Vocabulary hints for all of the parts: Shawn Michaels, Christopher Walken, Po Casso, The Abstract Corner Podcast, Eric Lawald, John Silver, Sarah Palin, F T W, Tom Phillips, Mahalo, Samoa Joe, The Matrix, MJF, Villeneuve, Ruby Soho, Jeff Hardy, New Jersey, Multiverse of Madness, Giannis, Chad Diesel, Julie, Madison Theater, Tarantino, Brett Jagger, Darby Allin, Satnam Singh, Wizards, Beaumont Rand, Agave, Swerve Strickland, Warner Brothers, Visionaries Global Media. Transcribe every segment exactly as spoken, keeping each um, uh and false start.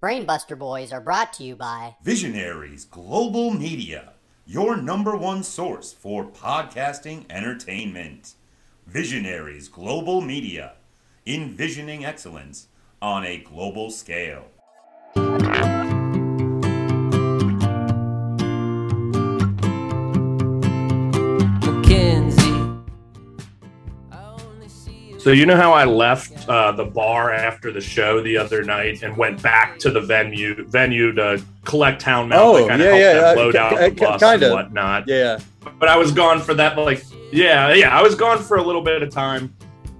Brain Buster Boys are brought to you by Visionaries Global Media, your number one source for podcasting entertainment. Visionaries Global Media, envisioning excellence on a global scale. So you know how I left uh, the bar after the show the other night and went back to the venue venue to collect Houndmouth oh, to kind of yeah, help yeah, them load uh, out c- the bus kinda. and whatnot. Yeah, but I was gone for that. Like, yeah, yeah, I was gone for a little bit of time.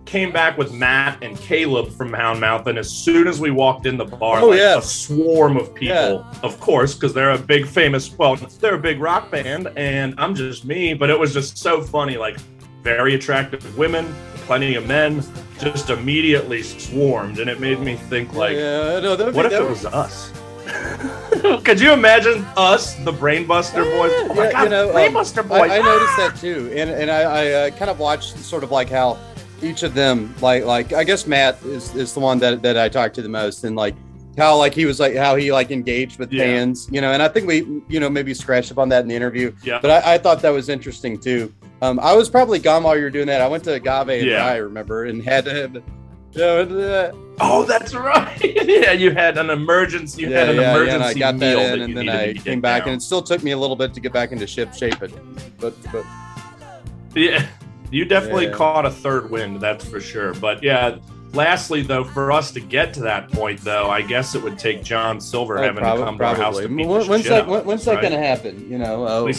Came back with Matt and Caleb from Houndmouth, and as soon as we walked in the bar, oh, like yeah. a swarm of people, yeah. of course, because they're a big famous. Well, they're a big rock band, and I'm just me. But it was just so funny, like. Very attractive women, plenty of men, just immediately swarmed, and it made me think, like, yeah, no, what if it was us? Could you imagine us, the Brain Buster Boys? Yeah, oh my yeah, God, you know, Brain um, Buster Boys! I, I noticed that too, and and I, I uh, kind of watched sort of like how each of them, like like I guess Matt is, is the one that, that I talked to the most, and like how like he was like how he like engaged with yeah. fans, you know, and I think we you know maybe scratched up on that in the interview, yeah. but I, I thought that was interesting too. Um, I was probably gone while you were doing that. I went to Agave and yeah. I remember and had to have. Uh, oh, that's right. yeah, you had an emergency. You yeah, had an yeah, emergency. Yeah, and I got that in, that and then I came back, down. and it still took me a little bit to get back into ship shape. But, but, but yeah, you definitely yeah. caught a third wind, that's for sure. But yeah, lastly, though, for us to get to that point, though, I guess it would take John Silver oh, having prob- to come probably. to our house to beat when, the when's shit that, up, When's right? that going to happen? You know. Uh,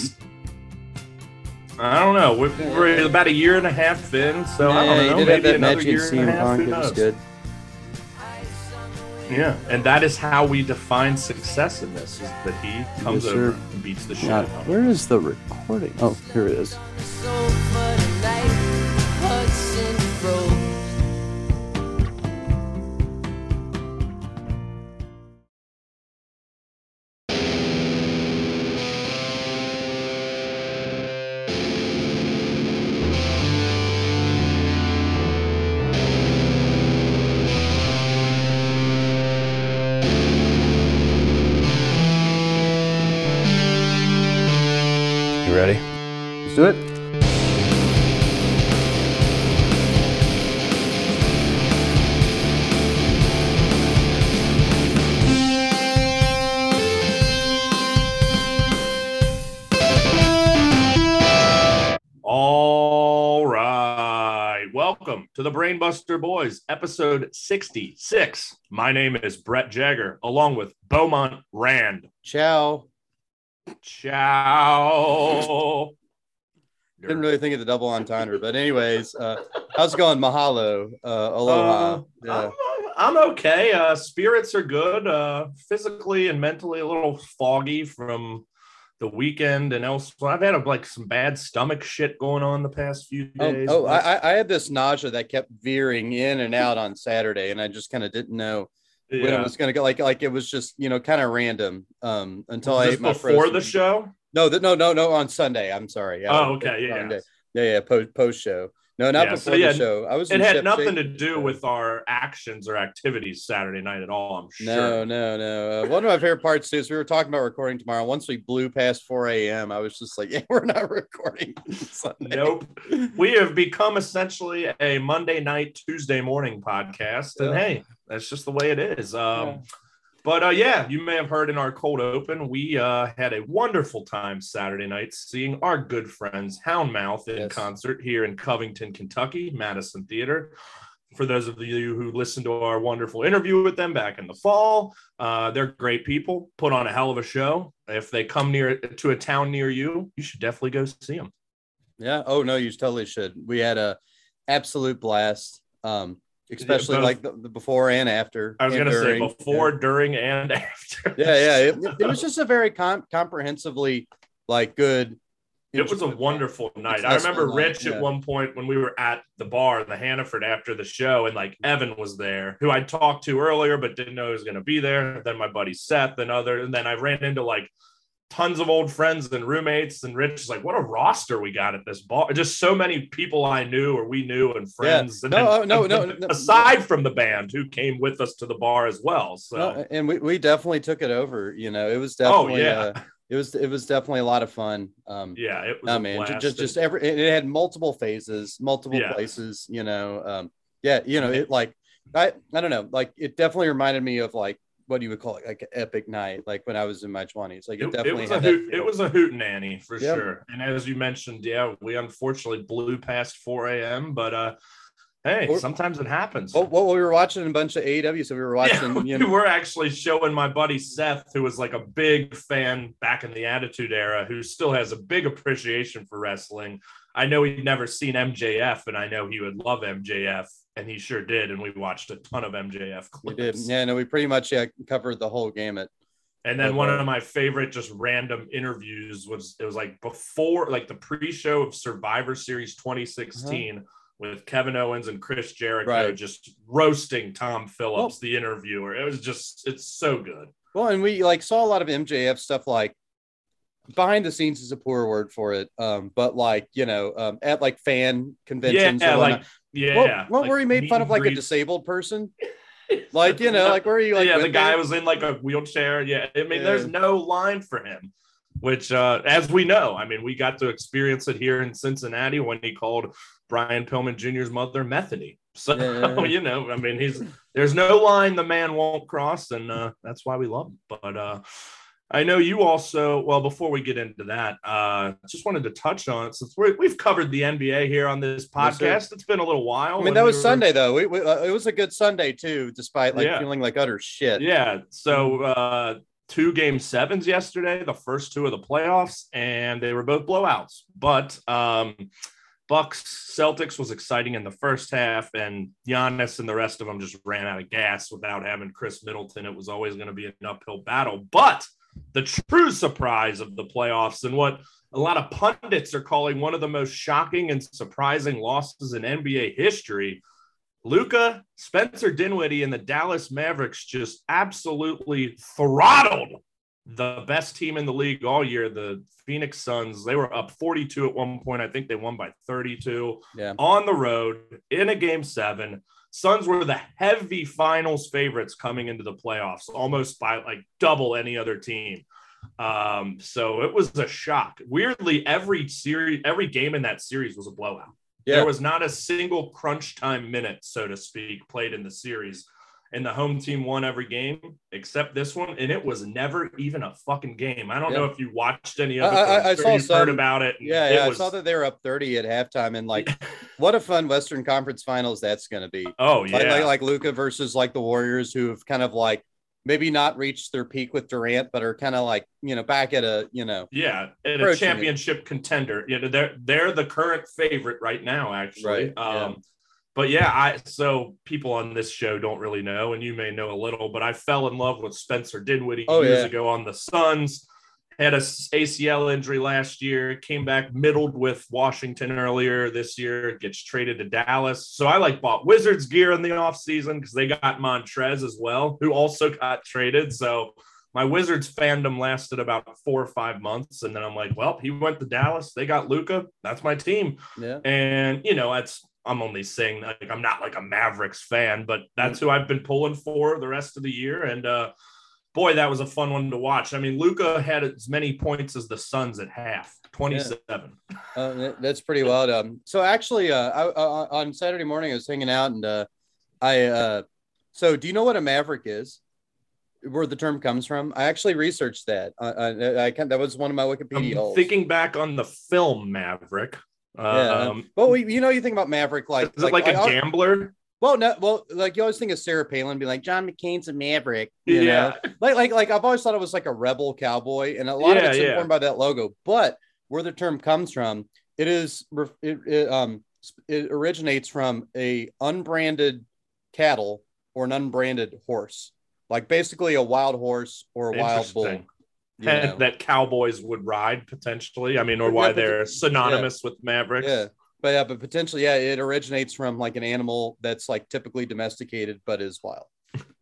I don't know. We're, we're about a year and a half in, so yeah, I don't know. Did maybe that another year and a half. Who knows? Good. Yeah, and that is how we define success in this: is that he comes yes, over and beats the shit out of him. Where is the recording? Oh, here it is. Do it. All right. Welcome to the Brain Buster Boys, episode sixty-six. My name is Brett Jagger, along with Beaumont Rand. Ciao. Ciao. Didn't really think of the double entendre, but anyways, uh, how's it going? Mahalo, uh, aloha. Uh, yeah. I'm, I'm okay. Uh, spirits are good. Uh, physically and mentally a little foggy from the weekend and elsewhere. I've had a, like some bad stomach shit going on the past few days. Oh, oh I, I had this nausea that kept veering in and out on Saturday, and I just kind of didn't know yeah. when it was going to go. Like, like it was just you know kind of random um, until was I ate my before frozen. the show. No, th- no, no, no. On Sunday, I'm sorry. Yeah, oh, okay, yeah, yeah, yeah, yeah. Post, post show. No, not yeah, before so yeah, the show. I was. It had nothing to do with our actions or activities Saturday night at all. I'm sure. No, no, no. Uh, one of my favorite parts too is we were talking about recording tomorrow. Once we blew past four a.m., I was just like, "Yeah, we're not recording Sunday." Nope. We have become essentially a Monday night, Tuesday morning podcast, and yeah. hey, that's just the way it is. Um, yeah. But, uh, yeah, you may have heard in our cold open, we uh, had a wonderful time Saturday night seeing our good friends Houndmouth in yes. concert here in Covington, Kentucky, Madison Theater. For those of you who listened to our wonderful interview with them back in the fall, uh, they're great people, put on a hell of a show. If they come near to a town near you, you should definitely go see them. Yeah. Oh, no, you totally should. We had a absolute blast. Um Especially yeah, both, like the, the before and after. I was going to say before, yeah. during, and after. Yeah, yeah. It, it was just a very com- comprehensively like good. It was a wonderful night. I remember night, Rich yeah. at one point when we were at the bar in the Hannaford after the show, and like Evan was there, who I talked to earlier but didn't know he was going to be there. Then my buddy Seth and other, and then I ran into like tons of old friends and roommates, and Rich is like, what a roster we got at this bar. Just so many people I knew or we knew and friends. Yeah. No, and, no, and, no, no, aside no. from the band who came with us to the bar as well. So, no, and we, we definitely took it over, you know, it was definitely, oh, yeah. uh, it was, it was definitely a lot of fun. Um, yeah, it was, I mean, just, just, just every, it had multiple phases, multiple yeah. places, you know? Um, yeah. You know, it like, I, I don't know, like it definitely reminded me of like, what do you would call it, like an epic night, like when I was in my twenties. Like it, it definitely it was, a hoot, it was a hootenanny for yep. sure. And as you mentioned, yeah, we unfortunately blew past four a.m. But uh hey, or, sometimes it happens. Well, well, we were watching a bunch of A E W, so we were watching. Yeah, we you know, were actually showing my buddy Seth, who was like a big fan back in the Attitude Era, who still has a big appreciation for wrestling. I know he'd never seen M J F, and I know he would love M J F. And he sure did, and we watched a ton of M J F clips. We did. Yeah, no, we pretty much yeah, covered the whole gamut. And then one of my favorite just random interviews was, it was like before, like the pre-show of Survivor Series twenty sixteen uh-huh. with Kevin Owens and Chris Jericho right. just roasting Tom Phillips, well, the interviewer. It was just, it's so good. Well, and we like saw a lot of M J F stuff, like behind the scenes is a poor word for it, um, but like, you know, um, at like fan conventions. Yeah, like, yeah. Well, yeah. Well, like where he made fun of like a disabled person. Like, you know, like where he like. Yeah, the guy there? was in like a wheelchair. Yeah, I mean, yeah. there's no line for him, which uh, as we know, I mean, we got to experience it here in Cincinnati when he called Brian Pillman Junior's mother Metheny. So, yeah. you know, I mean, he's there's no line the man won't cross, and uh, that's why we love him. But uh I know you also, well, before we get into that, uh, just wanted to touch on it since we're, we've covered the N B A here on this podcast. Yes, it's been a little while. I mean, that was we were... Sunday, though. It, it was a good Sunday, too, despite like yeah. feeling like utter shit. Yeah. So uh, two game sevens yesterday, the first two of the playoffs, and they were both blowouts. But um, Bucks Celtics was exciting in the first half, and Giannis and the rest of them just ran out of gas without having Chris Middleton. It was always going to be an uphill battle. But the true surprise of the playoffs and what a lot of pundits are calling one of the most shocking and surprising losses in N B A history, Luca, Spencer Dinwiddie, and the Dallas Mavericks just absolutely throttled the best team in the league all year, the Phoenix Suns. They were up forty-two at one point. I think they won by thirty-two yeah. on the road in a game seven. Suns were the heavy finals favorites coming into the playoffs, almost by like double any other team. Um, so it was a shock. Weirdly, every series, every game in that series was a blowout. Yeah. There was not a single crunch time minute, so to speak, played in the series. And the home team won every game except this one. And it was never even a fucking game. I don't yeah. know if you watched any of it. I, I, I saw some, heard about it. Yeah, it yeah was... I saw that they were up thirty at halftime. And like, what a fun Western Conference Finals that's going to be. Oh, yeah. Like, like, like Luca versus like the Warriors, who have kind of like maybe not reached their peak with Durant, but are kind of like, you know, back at a, you know. Yeah, at a championship it. contender. You know, they're, they're the current favorite right now, actually. Right? Um, yeah. But yeah, I so people on this show don't really know, and you may know a little, but I fell in love with Spencer Dinwiddie oh, years yeah. ago on the Suns. Had a A C L injury last year, came back, middled with Washington earlier this year, gets traded to Dallas. So I like bought Wizards gear in the offseason because they got Montrez as well, who also got traded. So my Wizards fandom lasted about four or five months. And then I'm like, well, he went to Dallas. They got Luka. That's my team. Yeah. And, you know, that's I'm only saying like I'm not like a Mavericks fan, but that's who I've been pulling for the rest of the year. And uh, boy, that was a fun one to watch. I mean, Luca had as many points as the Suns at half, twenty-seven. Yeah. Uh, that's pretty wild. Um, so actually, uh, I, I, on Saturday morning, I was hanging out, and uh, I. Uh, so, do you know what a Maverick is? Where the term comes from? I actually researched that. I, I, I that was one of my Wikipedia. I'm holes. Thinking back on the film Maverick. Yeah. Um, well, we, you know, you think about Maverick, like, is like, it like, like a I, gambler? Well, no, well, like you always think of Sarah Palin being like John McCain's a Maverick, you yeah. know, like, like, like I've always thought it was like a rebel cowboy, and a lot yeah, of it's yeah. informed by that logo. But where the term comes from, it is it, it um it originates from a unbranded cattle or an unbranded horse, like basically a wild horse or a wild bull. You know. That cowboys would ride potentially. I mean, or why they're synonymous yeah. with Mavericks. Yeah, but yeah, but potentially, yeah, it originates from like an animal that's like typically domesticated but is wild.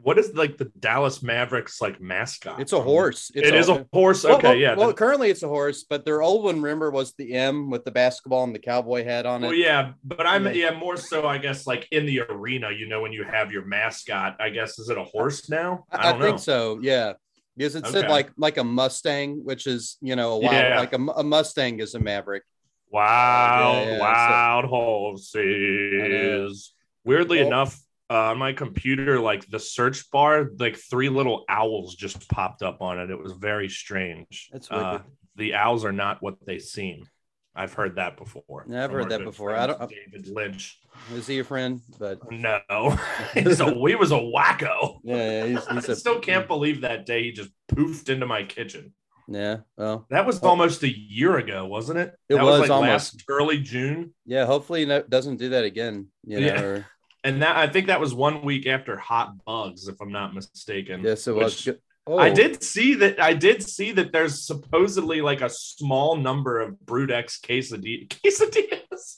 what is like the Dallas Mavericks like mascot? It's a horse. It's it a, is a horse. Okay, well, well, yeah. Well, currently it's a horse, but their old one, remember, was the M with the basketball and the cowboy hat on it. Well, yeah, but I'm yeah. yeah more so, I guess, like in the arena, you know, when you have your mascot, I guess, is it a horse now? I, I don't I think know. so. Yeah, because it okay. said like like a Mustang, which is you know a wild, yeah. like a, a Mustang is a Maverick. Wild, yeah, yeah, wild so, horses. Weirdly well, enough. Uh, on my computer, like the search bar, like three little owls just popped up on it. It was very strange. That's wicked. Uh, the owls are not what they seem. I've heard that before. I've heard that before. I don't. David Lynch. Is he your friend? But no, he's a, he was a wacko. Yeah, yeah he's, he's I still a, can't believe that day he just poofed into my kitchen. Yeah, well, that was well, almost a year ago, wasn't it? It that was, was like almost last early June. Yeah, hopefully no, doesn't do that again. You know, yeah. Or, And that I think that was one week after Hot Bugs, if I'm not mistaken. Yes, it was. Oh. I did see that. I did see that there's supposedly like a small number of Brood X quesadilla, quesadillas.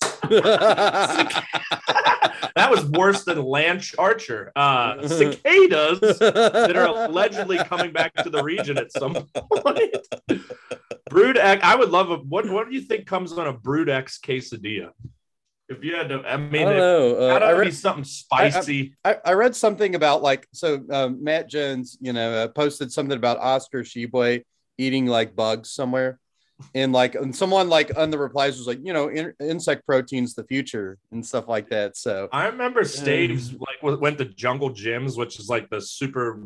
That was worse than Lance Archer. Uh, cicadas that are allegedly coming back to the region at some point. Brood X. I would love a what. What do you think comes on a Brood X quesadilla? If you had to, I mean, I don't know. Uh, I read be something spicy. I, I, I read something about like, so um, Matt Jones, you know, uh, posted something about Oscar Sheboy eating like bugs somewhere. And like, and someone like on the replies was like, you know, in, insect protein's the future and stuff like that. So I remember Staves um, like went to Jungle Gyms, which is like the super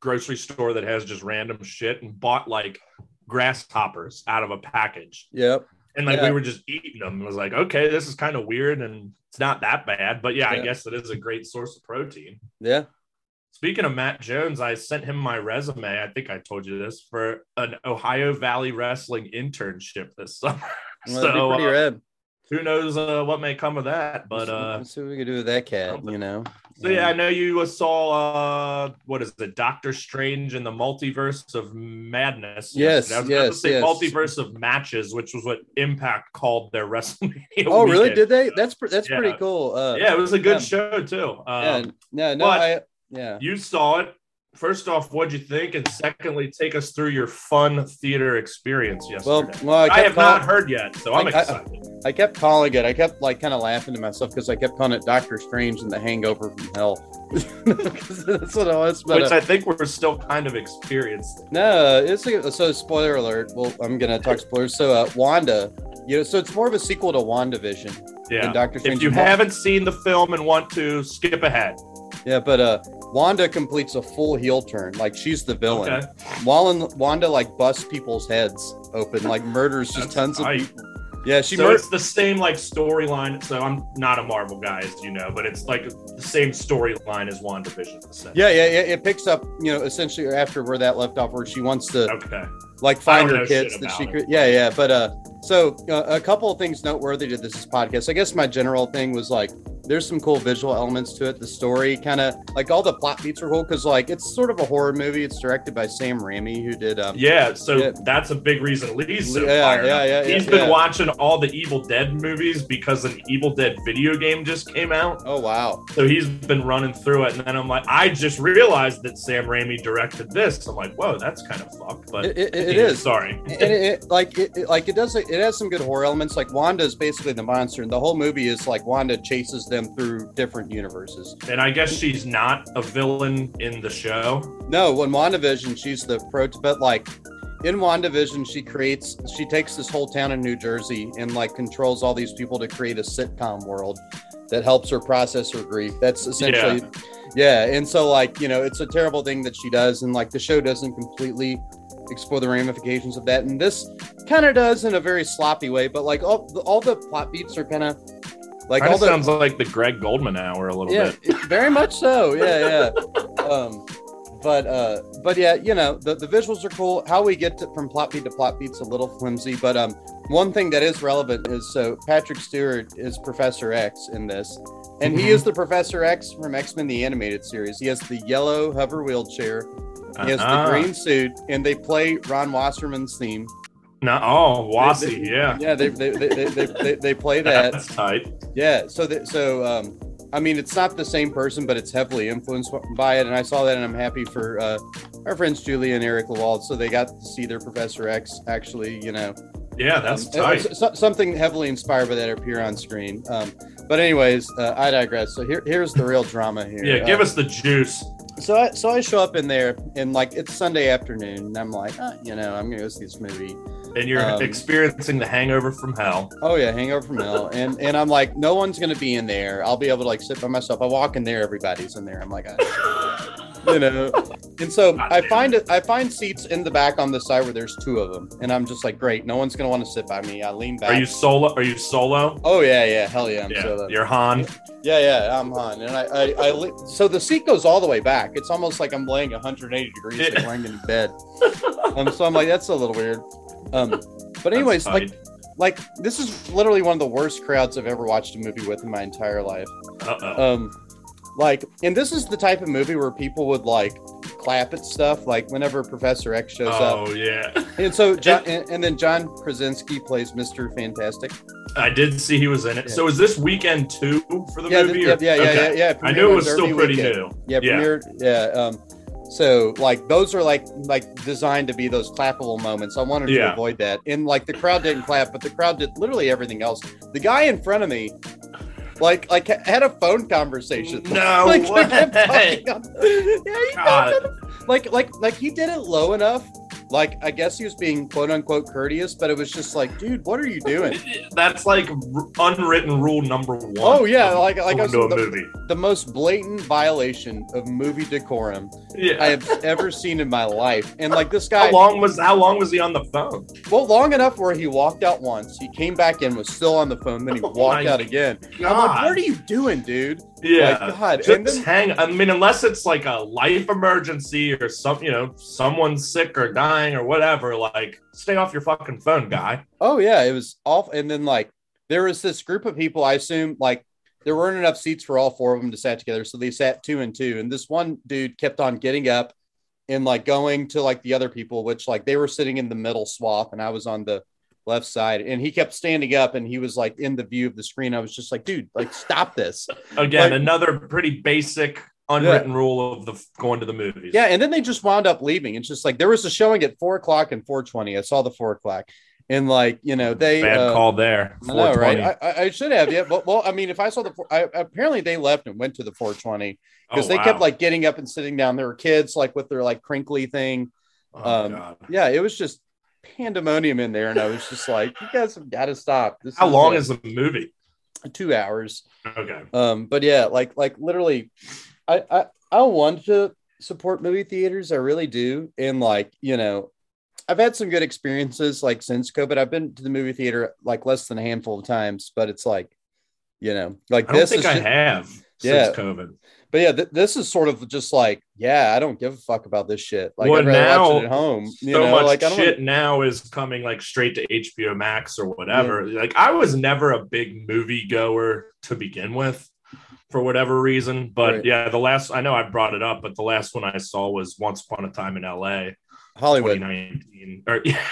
grocery store that has just random shit, and bought like grasshoppers out of a package. Yep. And like yeah. we were just eating them. It was like, okay, this is kind of weird and it's not that bad. But yeah, yeah, I guess it is a great source of protein. Yeah. Speaking of Matt Jones, I sent him my resume. I think I told you this, for an Ohio Valley Wrestling internship this summer. Well, so uh, who knows uh, what may come of that? But uh, let's see what we can do with that cat, something. you know. So yeah, I know you saw uh, what is it, Doctor Strange and the Multiverse of Madness. Yes, I was yes, about to say yes. Multiverse of Matches, which was what Impact called their WrestleMania. Oh, weekend. Really? Did they? That's that's yeah. pretty cool. Uh, yeah, it was a good yeah. show too. Um, yeah, no, no, I, yeah. You saw it. First off, what'd you think? And secondly, take us through your fun theater experience yesterday. Well, well I, I have call- not heard yet, so I'm I, excited. I, I kept calling it. I kept like kind of laughing to myself because I kept calling it Doctor Strange and the Hangover from Hell. That's what I was. Which I think we're still kind of experiencing. No, it's a, so spoiler alert. Well, I'm gonna talk spoilers. So uh, Wanda, you know, so it's more of a sequel to WandaVision. Yeah. Doctor Strange. If you haven't seen the film and want to, skip ahead. Yeah, but uh, Wanda completes a full heel turn. Like, she's the villain. Okay. Wanda, Wanda, like, busts people's heads open, like, murders just tons tight. of people. Yeah, she so mur- it's the same, like, storyline. So I'm not a Marvel guy, as you know, but it's, like, the same storyline as WandaVision. Yeah, yeah, yeah. It picks up, you know, essentially after where that left off, where she wants to, okay. like, find her kids that she could. It. Yeah, yeah. But uh, so uh, a couple of things noteworthy to this podcast. I guess my general thing was, like, there's some cool visual elements to it. The story kind of like all the plot beats are cool because like it's sort of a horror movie. It's directed by Sam Raimi, who did um yeah so yeah. that's a big reason Lee's so yeah, fired yeah, yeah, yeah, he's yeah. been watching all the Evil Dead movies because an Evil Dead video game just came out. Oh wow. So he's been running through it, and then I'm like, I just realized that Sam Raimi directed this. I'm like, whoa, that's kind of fucked, but it, it, it is sorry and it, it, like it, it like it does it has some good horror elements. Like Wanda is basically the monster, and the whole movie is like Wanda chases them them through different universes. And I guess she's not a villain in the show. No, in WandaVision, she's the pro, but like in WandaVision, she creates, she takes this whole town in New Jersey and like controls all these people to create a sitcom world that helps her process her grief. That's essentially, yeah. yeah. And so like, you know, it's a terrible thing that she does. And like the show doesn't completely explore the ramifications of that. And this kind of does in a very sloppy way, but like all, all the plot beats are kind of, Like all the, sounds like the Greg Goldman hour a little yeah, bit. Very much so. Yeah, yeah. um, but uh, but yeah, you know, the, the visuals are cool. How we get to, from plot beat to plot beat's a little flimsy. But um, one thing that is relevant is so Patrick Stewart is Professor X in this, and mm-hmm. he is the Professor X from X-Men the Animated Series. He has the yellow hover wheelchair. He has uh-huh. the green suit, and they play Ron Wasserman's theme. No, oh, Wassy, yeah, yeah. They they, they they they they play that. That's tight. Yeah, so the, so um, I mean, it's not the same person, but it's heavily influenced by it. And I saw that, and I'm happy for uh, our friends Julie and Eric Lawald. So they got to see their Professor X actually, you know. Yeah, that's um, tight. So, something heavily inspired by that appear on screen. Um, but anyways, uh, I digress. So here, here's the real drama here. Yeah, give um, us the juice. So I, so I show up in there, and like it's Sunday afternoon, and I'm like, oh, you know, I'm gonna go see this movie. And you're um, experiencing the hangover from hell. Oh yeah, hangover from hell. and and I'm like, no one's gonna be in there. I'll be able to like sit by myself. I walk in there, everybody's in there. I'm like, oh. you know. And so I, I find it. I find seats in the back on the side where there's two of them, and I'm just like, great, no one's gonna want to sit by me. I lean back. Are you solo? Are you solo? Oh yeah, yeah, hell yeah, I'm yeah. solo. You're Han. Yeah, yeah, I'm Han, and I, I, I le- so the seat goes all the way back. It's almost like I'm laying one hundred eighty degrees, yeah. like laying in bed. Um, so I'm like, that's a little weird. Um, but anyways, like, like this is literally one of the worst crowds I've ever watched a movie with in my entire life. Uh-oh. Um, like, and this is the type of movie where people would like clap at stuff, like whenever Professor X shows oh, up. Oh yeah. And so, John, and, and then John Krasinski plays Mister Fantastic. I did see he was in it. Yeah. So is this weekend two for the yeah, movie? Th- yeah, yeah, okay. yeah, yeah, yeah. I knew it was still pretty weekend. new. Yeah, yeah. Premiere, yeah. Um, so like those are like like designed to be those clappable moments. I wanted yeah. to avoid that, and like the crowd didn't clap, but the crowd did literally everything else. The guy in front of me, like like had a phone conversation. No like, way. yeah, like like like he did it low enough. Like, I guess he was being quote unquote courteous, but it was just like, dude, what are you doing? That's like r- unwritten rule number one. Oh, yeah. Like, like I was, the, movie. the most blatant violation of movie decorum yeah. I have ever seen in my life. And like this guy. How long was how long was he on the phone? Well, long enough where he walked out once. He came back in, was still on the phone. Then he walked oh out God. again. And I'm like, what are you doing, dude? Yeah. Like, God. Just and then, hang. I mean, unless it's like a life emergency or some, you know, someone's sick or dying. Or whatever, like stay off your fucking phone, guy. Oh yeah, it was awful. And then like there was this group of people. I assume like there weren't enough seats for all four of them to sat together, so they sat two and two. And this one dude kept on getting up and like going to like the other people, which like they were sitting in the middle swath, and I was on the left side. And he kept standing up, and he was like in the view of the screen. I was just like, dude, like stop this. Again, like, another pretty basic. Unwritten yeah. rule of the going to the movies. Yeah, and then they just wound up leaving. It's just like there was a showing at four o'clock and four twenty. I saw the four o'clock, and like you know they bad uh, call there. I know, right? I, I should have. Yeah, but well, I mean, if I saw the four, I, apparently they left and went to the four twenty because oh, they wow. kept like getting up and sitting down. There were kids like with their like crinkly thing. Oh, um God. Yeah, it was just pandemonium in there, and I was just like, you guys have got to stop. This How is long it. is the movie? Two hours. Okay. Um, but yeah, like like literally. I, I, I want to support movie theaters. I really do. And like, you know, I've had some good experiences like since COVID. I've been to the movie theater like less than a handful of times, but it's like, you know, like I don't this think is I just, have yeah, since COVID. But yeah, th- this is sort of just like, yeah, I don't give a fuck about this shit. Like well, I'd rather now, watch it at home. You so know? much like, I don't shit wanna... now is coming like straight to H B O Max or whatever. Yeah. Like I was never a big movie goer to begin with. For whatever reason, but right. yeah, the last I know I brought it up, but the last one I saw was Once Upon a Time in L A, Hollywood. twenty nineteen Or, yeah,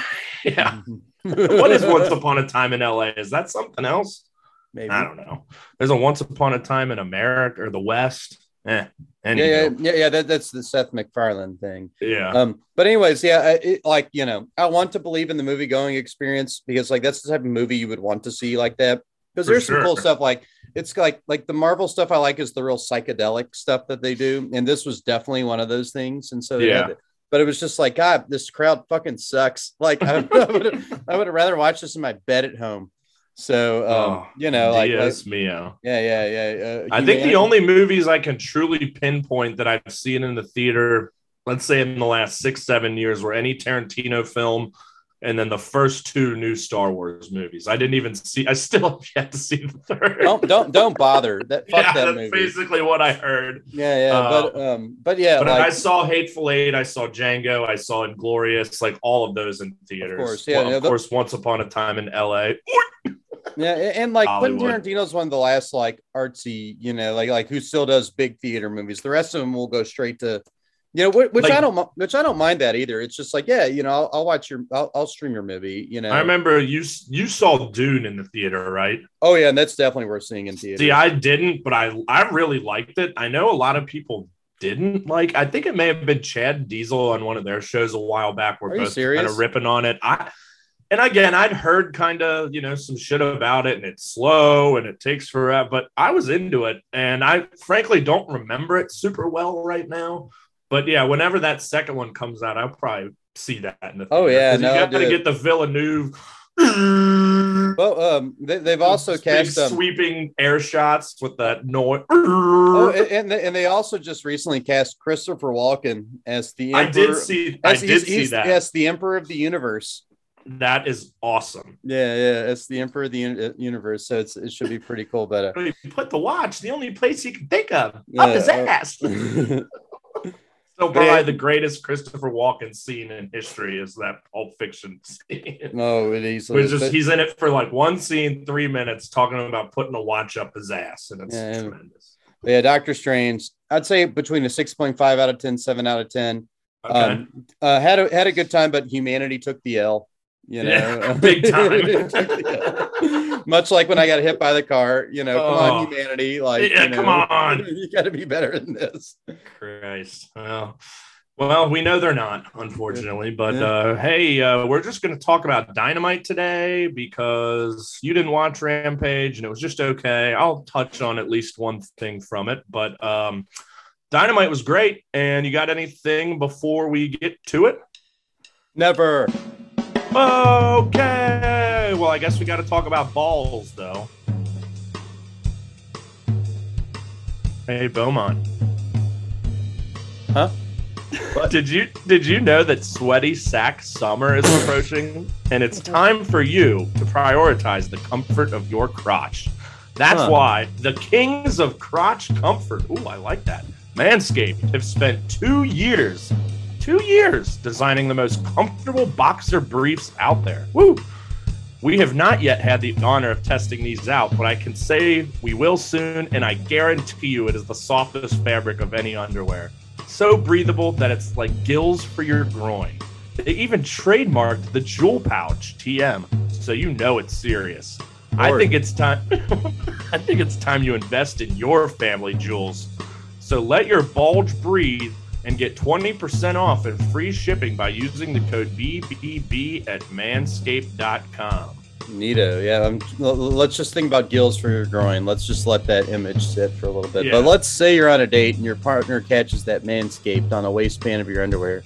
yeah. What is Once Upon a Time in L A? Is that something else? Maybe I don't know. There's a Once Upon a Time in America or the West. Eh, anyway. Yeah, yeah, yeah, yeah. That, that's the Seth MacFarlane thing. Yeah. Um. But anyways, yeah. It, like you know, I want to believe in the movie going experience because like that's the type of movie you would want to see like that. Because there's sure. some cool stuff like it's like like the Marvel stuff I like is the real psychedelic stuff that they do. And this was definitely one of those things. And so, yeah, it. but it was just like, God, this crowd fucking sucks. Like I, I would I would rather watch this in my bed at home. So, um, oh, you know, like, like mio. yeah, yeah, yeah. Uh, I think the only movies I can truly pinpoint that I've seen in the theater, let's say in the last six, seven years were any Tarantino film. And then the first two new Star Wars movies. I didn't even see. I still have yet to see the third. Don't don't don't bother. That fuck yeah, that that's movie. Basically what I heard. Yeah, yeah, uh, but um, but yeah. But like, I saw Hateful Eight. I saw Django. I saw Inglorious. Like all of those in theaters. Of course, yeah. Well, yeah of the, course, Once Upon a Time in L A. Yeah, and like Quentin Tarantino's one of the last like artsy, you know, like like who still does big theater movies. The rest of them will go straight to. You know, which like, I don't, which I don't mind that either. It's just like, yeah, you know, I'll, I'll watch your, I'll, I'll stream your movie. You know, I remember you, you saw Dune in the theater, right? Oh yeah, and that's definitely worth seeing in theater. See, I didn't, but I, I really liked it. I know a lot of people didn't like. I think it may have been Chad Diesel on one of their shows a while back. We're both kind of ripping on it. I, and again, I'd heard kind of, you know, some shit about it, and it's slow and it takes forever. But I was into it, and I frankly don't remember it super well right now. But yeah, whenever that second one comes out, I'll probably see that in the theater. Oh yeah, no, you got to get the Villeneuve. Well, um, they, they've also cast um, sweeping air shots with that noise. Oh, and they, and they also just recently cast Christopher Walken as the Emperor. I did see. I as, did he's, see he's, that as the Emperor of the Universe. That is awesome. Yeah, yeah, it's the Emperor of the un- Universe, so it's, it should be pretty cool. But uh, if you put the watch, the only place you can think of, yeah, up his ass. Oh. So probably yeah. the greatest Christopher Walken scene in history is that Pulp Fiction scene. No, it easily is. Just, he's in it for like one scene, three minutes, talking about putting a watch up his ass, and it's yeah. tremendous. Yeah, Doctor Strange, I'd say between a six point five out of ten, seven out of ten. Okay. Um, uh, had, a, had a good time, but humanity took the L. You know, yeah, big time. Much like when I got hit by the car, you know, oh, come on, humanity. Like, yeah, you know, come on. You got to be better than this. Christ. Well, well, we know they're not, unfortunately. But yeah. uh, hey, uh, we're just going to talk about Dynamite today because you didn't watch Rampage and it was just okay. I'll touch on at least one thing from it. But um, Dynamite was great. And you got anything before we get to it? Never. Okay, well, I guess we got to talk about balls, though. Hey, Beaumont. Huh? What? Did you did you know that sweaty sack summer is approaching? And it's time for you to prioritize the comfort of your crotch. That's huh. why the kings of crotch comfort, ooh, I like that, Manscaped, have spent two years... Two years designing the most comfortable boxer briefs out there. Woo! We have not yet had the honor of testing these out, but I can say we will soon, and I guarantee you it is the softest fabric of any underwear. So breathable that it's like gills for your groin. They even trademarked the jewel pouch, T M, so you know it's serious. Lord. I think it's time. I think it's time you invest in your family jewels. So let your bulge breathe. And get twenty percent off and free shipping by using the code B B B at manscaped dot com. Neato. Yeah. I'm, let's just think about gills for your groin. Let's just let that image sit for a little bit. Yeah. But let's say you're on a date and your partner catches that Manscaped on a waistband of your underwear.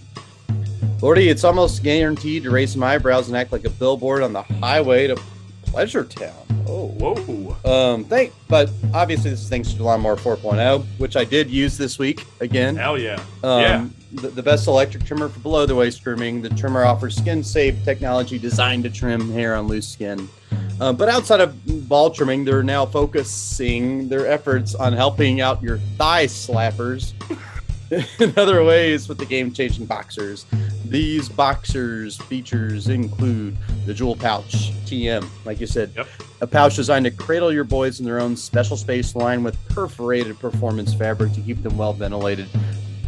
Lordy, it's almost guaranteed to raise some eyebrows and act like a billboard on the highway to Pleasure Town. Oh, whoa. Um, thank, but obviously this is thanks to Lawnmower four point oh, which I did use this week again. Hell yeah. Um, yeah. The, the best electric trimmer for below the waist grooming. The trimmer offers skin safe technology designed to trim hair on loose skin. Uh, but outside of ball trimming, they're now focusing their efforts on helping out your thigh slappers in other ways with the game changing boxers. These boxers' features include the Jewel Pouch, T M, like you said, yep. a pouch designed to cradle your boys in their own special space lined with perforated performance fabric to keep them well ventilated.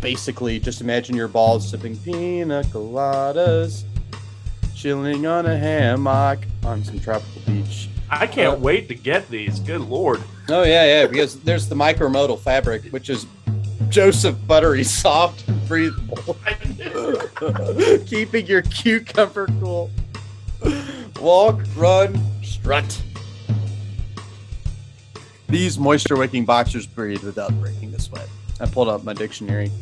Basically, just imagine your balls sipping pina coladas, chilling on a hammock on some tropical beach. I can't uh, wait to get these. Good Lord. Oh, yeah, yeah, because there's the micromodal fabric, which is Joseph buttery soft and breathable. Keeping your cucumber cool. Walk, run, strut. These moisture-wicking boxers breathe without breaking the sweat. I pulled out my dictionary.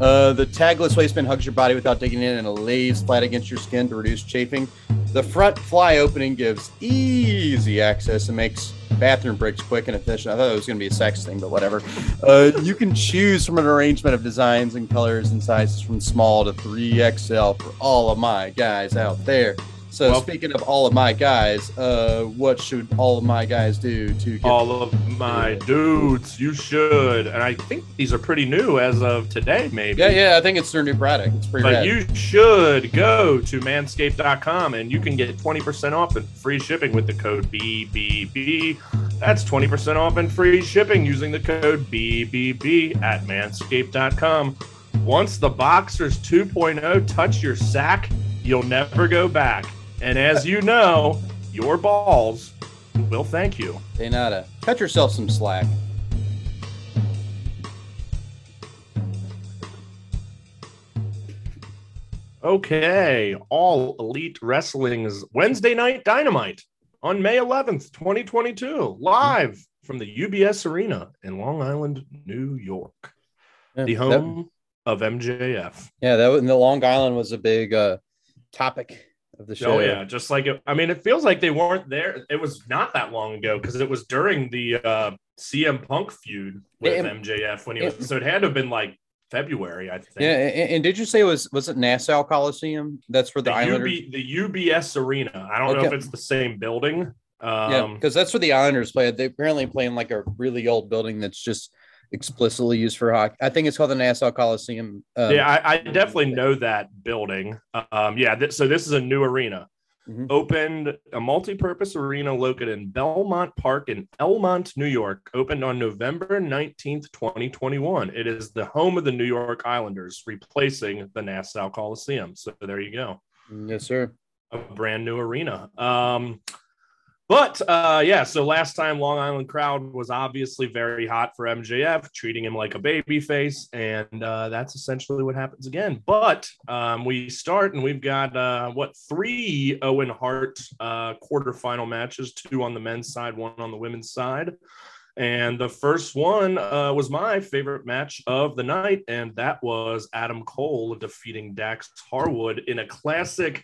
Uh, the tagless waistband hugs your body without digging in and it lays flat against your skin to reduce chafing. The front fly opening gives easy access and makes bathroom breaks quick and efficient. I thought it was going to be a sex thing, but whatever. Uh, you can choose from an arrangement of designs and colors and sizes from small to three X L for all of my guys out there. So well, speaking of all of my guys, uh, what should all of my guys do to get all of my dudes? You should, and I think these are pretty new as of today, maybe. Yeah, yeah, I think it's their new product. It's pretty. But rad. You should go to manscaped dot com and you can get twenty percent off and free shipping with the code B B B. That's twenty percent off and free shipping using the code B B B at manscaped dot com. Once the Boxers two point oh touch your sack, you'll never go back. And as you know, your balls will thank you. De nada. Cut yourself some slack. Okay, All Elite Wrestling's Wednesday Night Dynamite on May eleventh, twenty twenty-two, live from the U B S Arena in Long Island, New York, yeah, the home that, of M J F. Yeah, that and the Long Island was a big uh, topic of the show. Oh yeah, just like it, I mean, it feels like they weren't there. It was not that long ago because it was during the uh, C M Punk feud with it, M J F when he was. It, so it had to have been like February, I think. Yeah, and, and did you say it was was it Nassau Coliseum? That's for the, the Islanders. U B, the U B S Arena. I don't okay. know if it's the same building. Um, yeah, because that's where the Islanders play. They apparently play in like a really old building that's just explicitly used for hockey. I think it's called the Nassau Coliseum. Um, yeah, I, I definitely know that building. Um, yeah, th- so this is a new arena. Mm-hmm. Opened a multi-purpose arena located in Belmont Park in Elmont, New York. Opened on November nineteenth, twenty twenty-one. It is the home of the New York Islanders, replacing the Nassau Coliseum. So there you go. Yes, sir. A brand new arena. Um, but uh, yeah, so last time Long Island crowd was obviously very hot for M J F, treating him like a baby face, and uh, that's essentially what happens again. But um, we start and we've got uh, what three Owen Hart uh, quarterfinal matches: two on the men's side, one on the women's side, and the first one uh, was my favorite match of the night, and that was Adam Cole defeating Dax Harwood in a classic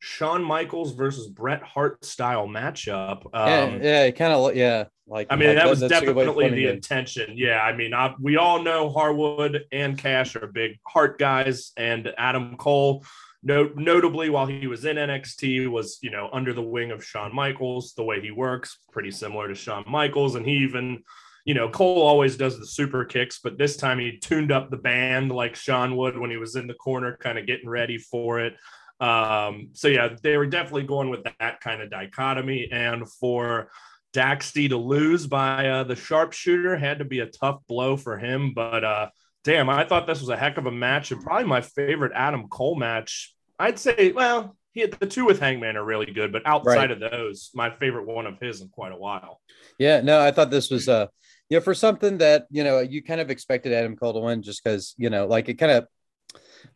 Shawn Michaels versus Bret Hart style matchup. Um, yeah, yeah it kind of, yeah. Like, I mean, like, that, that was definitely the intention. Yeah, I mean, I, we all know Harwood and Cash are big Hart guys, and Adam Cole, no, notably while he was in N X T, was, you know, under the wing of Shawn Michaels. The way he works, pretty similar to Shawn Michaels, and he even, you know, Cole always does the super kicks, but this time he tuned up the band like Shawn would when he was in the corner, kind of getting ready for it. Um, so yeah, they were definitely going with that kind of dichotomy, and for Daxty to lose by uh, the sharpshooter had to be a tough blow for him, but uh, damn, I thought this was a heck of a match, and probably my favorite Adam Cole match. I'd say, well, he had the two with Hangman are really good, but outside right. of those, my favorite one of his in quite a while. Yeah, no, I thought this was, uh, you know, for something that, you know, you kind of expected Adam Cole to win just because, you know, like it kind of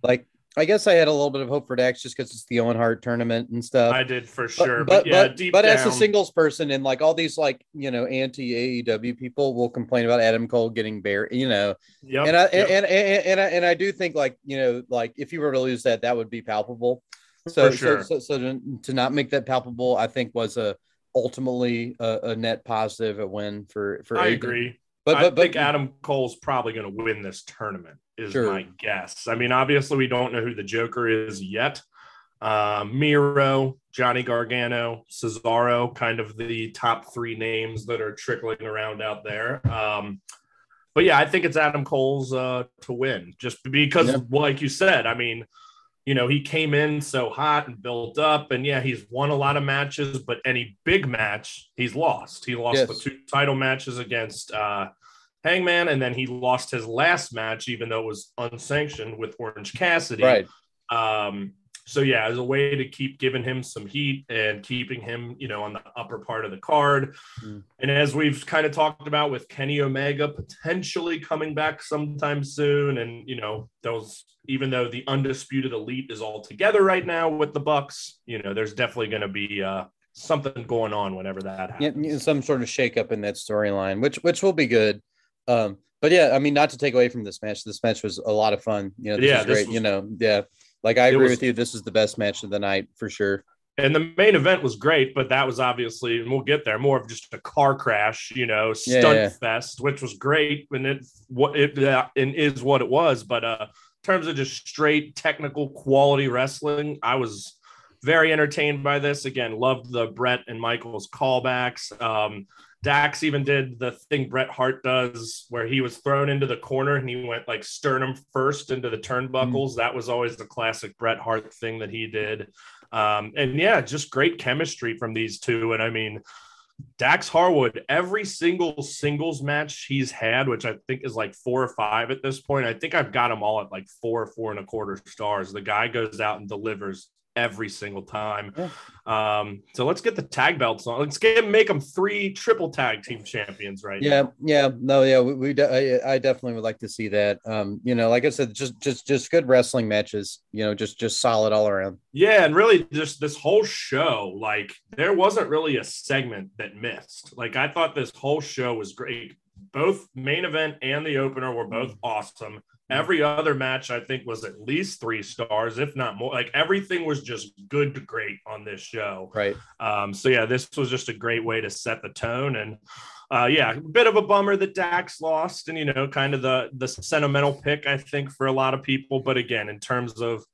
like, I guess I had a little bit of hope for Dax just because it's the Owen Hart tournament and stuff. I did for sure. But but, but, yeah, but, deep but down, as a singles person and like all these like, you know, anti-A E W people will complain about Adam Cole getting buried, you know. Yep, and, I, yep. and, and, and, and I and I do think like, you know, like if you were to lose that, that would be palpable. So for sure. so, so, so to, to not make that palpable, I think was a ultimately a, a net positive, a win for, for I A E W. Agree. But, but, I but, think Adam Cole's probably going to win this tournament is sure. my guess. I mean, obviously, we don't know who the Joker is yet. Uh, Miro, Johnny Gargano, Cesaro, kind of the top three names that are trickling around out there. Um, but, yeah, I think it's Adam Cole's uh, to win just because, yeah. like you said, I mean, you know, he came in so hot and built up, and yeah, he's won a lot of matches, but any big match, he's lost. He lost yes. the two title matches against uh, Hangman, and then he lost his last match, even though it was unsanctioned, with Orange Cassidy. Right. Um, so yeah, as a way to keep giving him some heat and keeping him, you know, on the upper part of the card. Mm. And as we've kind of talked about with Kenny Omega potentially coming back sometime soon, and you know, those, even though the Undisputed Elite is all together right now with the Bucks, you know, there's definitely going to be uh, something going on whenever that happens. Yeah, some sort of shakeup in that storyline, which which will be good. Um, but yeah, I mean, not to take away from this match, this match was a lot of fun. You know, this yeah, was great. This was- you know, yeah. Like, I agree was, with you. This is the best match of the night for sure. And the main event was great, but that was obviously, and we'll get there, more of just a car crash, you know, stunt yeah, yeah. fest, which was great. And it, what it, uh, it is what it was. But uh, in terms of just straight technical quality wrestling, I was very entertained by this. Again, loved the Brett and Michaels callbacks. Um, Dax even did the thing Bret Hart does where he was thrown into the corner and he went like sternum first into the turnbuckles. Mm-hmm. That was always the classic Bret Hart thing that he did. Um, and yeah, just great chemistry from these two. And I mean, Dax Harwood, every single singles match he's had, which I think is like four or five at this point, I think I've got them all at like four, four and a quarter stars. The guy goes out and delivers every single time. Yeah. Um, so let's get the tag belts on. Let's get make them three triple tag team champions right yeah, now. Yeah, yeah, no, yeah, we, we de- I, I definitely would like to see that. Um, you know, like I said, just just just good wrestling matches. You know, just just solid all around. Yeah, and really, just this whole show, like there wasn't really a segment that missed. Like I thought this whole show was great. Both main event and the opener were both awesome. Every other match, I think, was at least three stars, if not more. Like, everything was just good to great on this show. Right. Um, so, yeah, this was just a great way to set the tone. And, uh, yeah, a bit of a bummer that Dax lost and, you know, kind of the, the sentimental pick, I think, for a lot of people. But, again, in terms of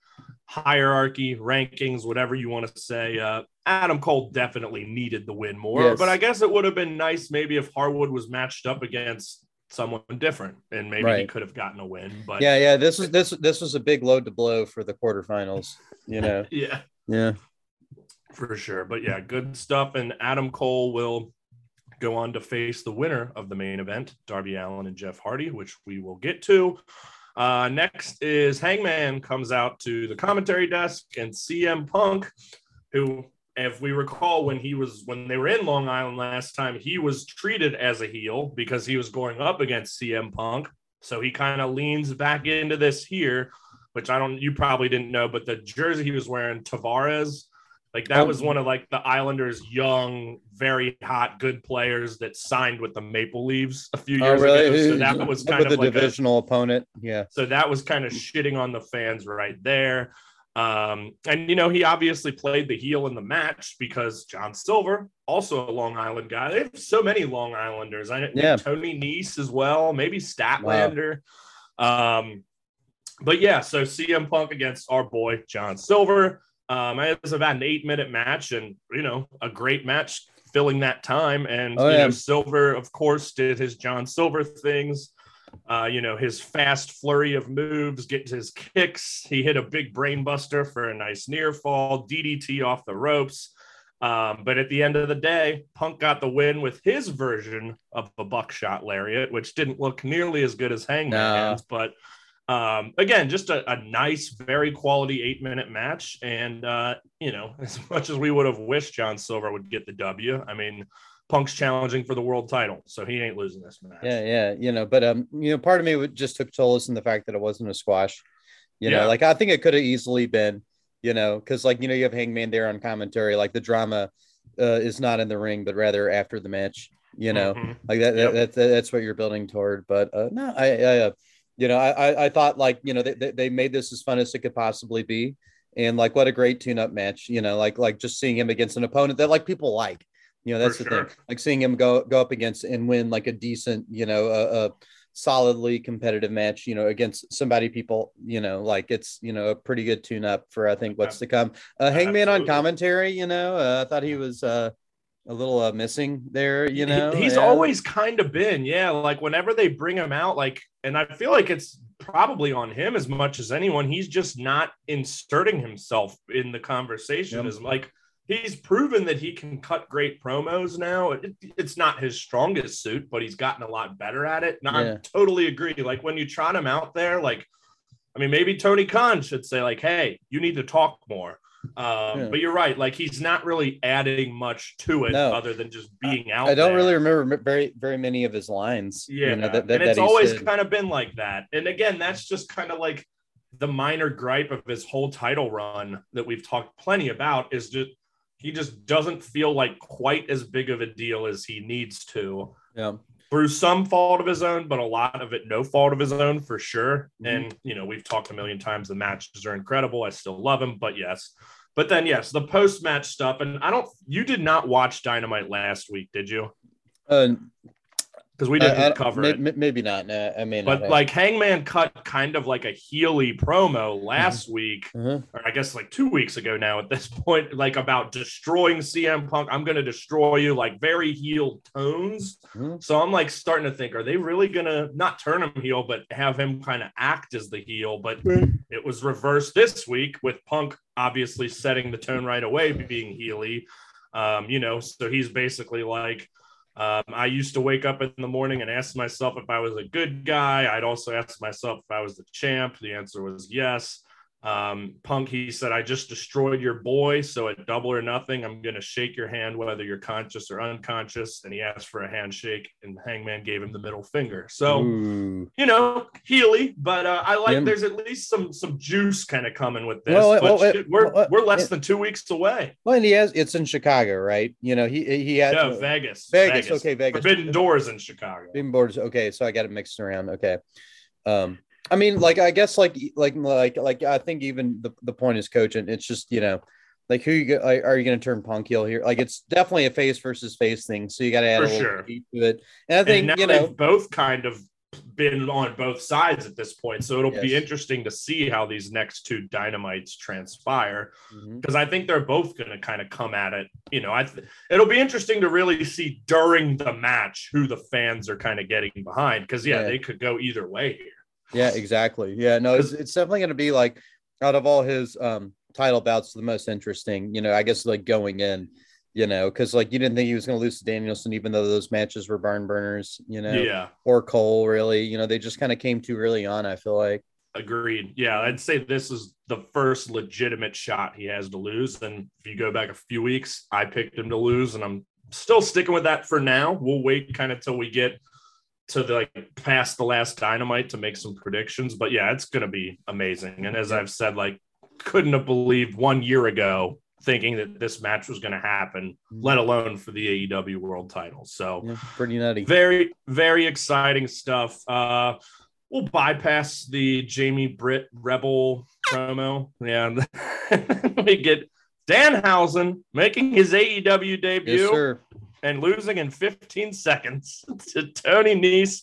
hierarchy, rankings, whatever you want to say, uh, Adam Cole definitely needed the win more. Yes. But I guess it would have been nice maybe if Harwood was matched up against someone different and maybe right. he could have gotten a win, but yeah yeah this was this this was a big load to blow for the quarterfinals, you know. yeah yeah for sure. But yeah, good stuff. And Adam Cole will go on to face the winner of the main event, Darby Allin and Jeff Hardy, which we will get to. Uh next is Hangman comes out to the commentary desk, and C M Punk, who, if we recall, when he was when they were in Long Island last time, he was treated as a heel because he was going up against C M Punk. So he kind of leans back into this here, which I don't, you probably didn't know, but the jersey he was wearing, Tavares, like that was one of like the Islanders' young, very hot, good players that signed with the Maple Leaves a few years oh, really? ago. So that was kind with of the like divisional a, opponent. Yeah. So that was kind of shitting on the fans right there. Um, and, you know, he obviously played the heel in the match because John Silver, also a Long Island guy. They have so many Long Islanders. I yeah. Tony Nese as well, maybe Statlander. Wow. Um, but, yeah, so C M Punk against our boy John Silver. Um, it was about an eight-minute match and, you know, a great match filling that time. And, oh, you yeah. know, Silver, of course, did his John Silver things. Uh, you know, his fast flurry of moves, gets his kicks. He hit a big brain buster for a nice near fall, D D T off the ropes. Um, but at the end of the day, Punk got the win with his version of a buckshot lariat, which didn't look nearly as good as Hangman's. No. But um, again, just a, a nice, very quality eight minute match. And, uh, you know, as much as we would have wished John Silver would get the W, I mean, Punk's challenging for the world title, so he ain't losing this match. Yeah, yeah, you know, but um, you know, part of me just took solace in the fact that it wasn't a squash. You yeah. know, like I think it could have easily been, you know, because like you know, you have Hangman there on commentary, like the drama uh, is not in the ring, but rather after the match. You know, mm-hmm. like that, yep. that, that that's what you're building toward. But uh, no, I, I uh, you know, I, I thought like you know they they made this as fun as it could possibly be, and like what a great tune-up match. You know, like like just seeing him against an opponent that like people like. You know, that's For the sure. thing, like seeing him go go up against and win like a decent, you know, a, a solidly competitive match, you know, against somebody people, you know, like it's, you know, a pretty good tune up for, I think, what's to come. Uh, Hangman Absolutely. on commentary, you know, uh, I thought he was uh, a little uh, missing there, you know. He's yeah. always kind of been. Yeah. Like whenever they bring him out, like, and I feel like it's probably on him as much as anyone. He's just not inserting himself in the conversation yep. as like. He's proven that he can cut great promos now. It, it's not his strongest suit, but he's gotten a lot better at it. And yeah. I totally agree. Like when you trot him out there, like, I mean, maybe Tony Khan should say like, hey, you need to talk more. Um, yeah. But you're right. Like he's not really adding much to it no. other than just being out there. I don't there. really remember very, very many of his lines. Yeah. You know, that, that, and it's always said. kind of been like that. And again, that's just kind of like the minor gripe of his whole title run that we've talked plenty about is just, he just doesn't feel like quite as big of a deal as he needs to. Yeah. Through some fault of his own, but a lot of it, no fault of his own for sure. Mm-hmm. And, you know, we've talked a million times, the matches are incredible. I still love him, but yes. But then, yes, the post-match stuff. And I don't, you did not watch Dynamite last week, did you? Uh, Because we didn't I, I, cover may, it. Maybe not. No, I mean, but not. Like Hangman cut kind of like a heely promo last mm-hmm. week, mm-hmm. or I guess like two weeks ago now at this point, like about destroying C M Punk. I'm going to destroy you, like very heel tones. Mm-hmm. So I'm like starting to think, are they really going to not turn him heel, but have him kind of act as the heel? But mm-hmm. it was reversed this week with Punk obviously setting the tone right away, being heely. Um, you know, so he's basically like, um, I used to wake up in the morning and ask myself if I was a good guy. I'd also ask myself if I was the champ. The answer was yes. Um, Punk, he said, I just destroyed your boy. So at Double or Nothing, I'm going to shake your hand, whether you're conscious or unconscious. And he asked for a handshake and Hangman gave him the middle finger. So, Ooh. you know, Healy, but uh, I like, yeah. there's at least some, some juice kind of coming with this. Well, but well, shit, it, we're, well, we're less it, than two weeks away. Well, and he has, it's in Chicago, right? You know, he, he has no, uh, Vegas, Vegas. Vegas. Okay. Vegas. Forbidden Doors in Chicago. Forbidden Doors. Okay. So I got it mixed around. Okay. Um, I mean, like, I guess, like, like, like, like, I think even the, the point is coaching. It's just, you know, like, who you like, are you going to turn Punk heel here? Like, it's definitely a face versus face thing. So you got to add For a little sure. heat to it. And I think, and you know, both kind of been on both sides at this point. So it'll yes. be interesting to see how these next two Dynamites transpire, because mm-hmm. I think they're both going to kind of come at it. You know, I th- it'll be interesting to really see during the match who the fans are kind of getting behind, because, yeah, yeah, they could go either way here. Yeah, exactly. Yeah, no, it's, it's definitely going to be like, out of all his um, title bouts, the most interesting, you know, I guess, like, going in, you know, because, like, you didn't think he was going to lose to Danielson, even though those matches were barn burners, you know, yeah. or Cole, really, you know, they just kind of came too early on, I feel like. Agreed. Yeah, I'd say this is the first legitimate shot he has to lose. And if you go back a few weeks, I picked him to lose, and I'm still sticking with that for now. We'll wait kind of till we get to the, like, past the last Dynamite to make some predictions, but yeah, it's going to be amazing. And as I've said, like, couldn't have believed one year ago thinking that this match was going to happen, let alone for the A E W World Title. So yeah, pretty nutty, very, very exciting stuff. Uh, we'll bypass the Jamie Britt Rebel promo. Yeah. We get Danhausen making his A E W debut. Yes, sir. And losing in fifteen seconds to Tony Nese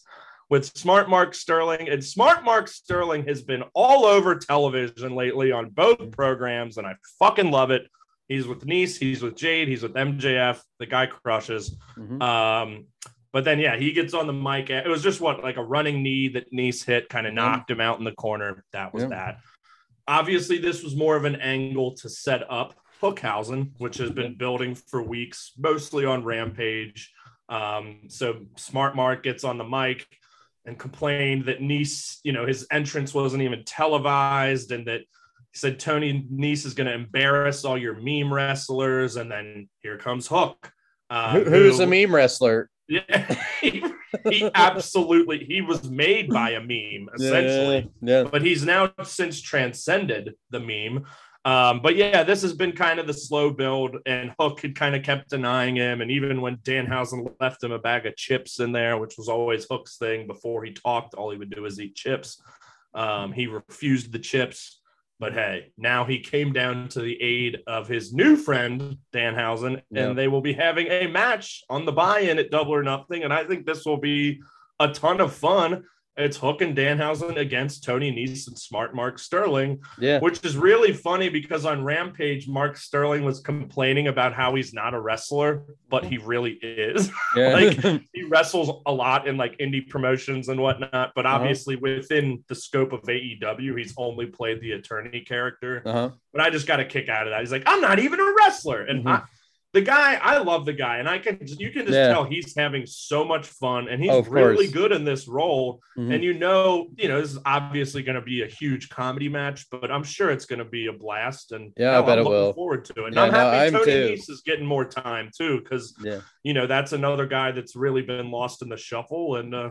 with Smart Mark Sterling. And Smart Mark Sterling has been all over television lately on both programs, and I fucking love it. He's with Nese, he's with Jade, he's with M J F. The guy crushes. Mm-hmm. Um, but then, yeah, he gets on the mic. It was just, what, like a running knee that Nese hit, kind of knocked him out in the corner. That was yeah. that. Obviously, this was more of an angle to set up Hookhausen, which has been building for weeks, mostly on Rampage. Um, so Smart Mark gets on the mic and complained that Nese, you know, his entrance wasn't even televised, and that he said, Tony Nese is going to embarrass all your meme wrestlers. And then here comes Hook. Uh, who, who's who, a meme wrestler? Yeah, he, he absolutely, he was made by a meme, essentially. Yeah, yeah. But he's now since transcended the meme. Um, but yeah, this has been kind of the slow build, and Hook had kind of kept denying him. And even when Danhausen left him a bag of chips in there, which was always Hook's thing, before he talked, all he would do is eat chips. Um, he refused the chips, but hey, now he came down to the aid of his new friend, Danhausen, yeah. and they will be having a match on the buy-in at Double or Nothing. And I think this will be a ton of fun. It's Hook and Danhausen against Tony Nese and Smart Mark Sterling, yeah. which is really funny because on Rampage, Mark Sterling was complaining about how he's not a wrestler, but he really is. Yeah. Like, he wrestles a lot in, like, indie promotions and whatnot, but obviously uh-huh. within the scope of A E W, he's only played the attorney character. Uh-huh. But I just got a kick out of that. He's like, I'm not even a wrestler. And mm-hmm. I, the guy, I love the guy, and I can you can just yeah. tell he's having so much fun, and he's oh, really course. good in this role. Mm-hmm. And you know, you know, this is obviously going to be a huge comedy match, but I'm sure it's going to be a blast. And yeah, no, I bet I'm it looking will. forward to it. And yeah, I'm no, happy I'm Tony too. Nese is getting more time too, because yeah. you know, that's another guy that's really been lost in the shuffle, and uh,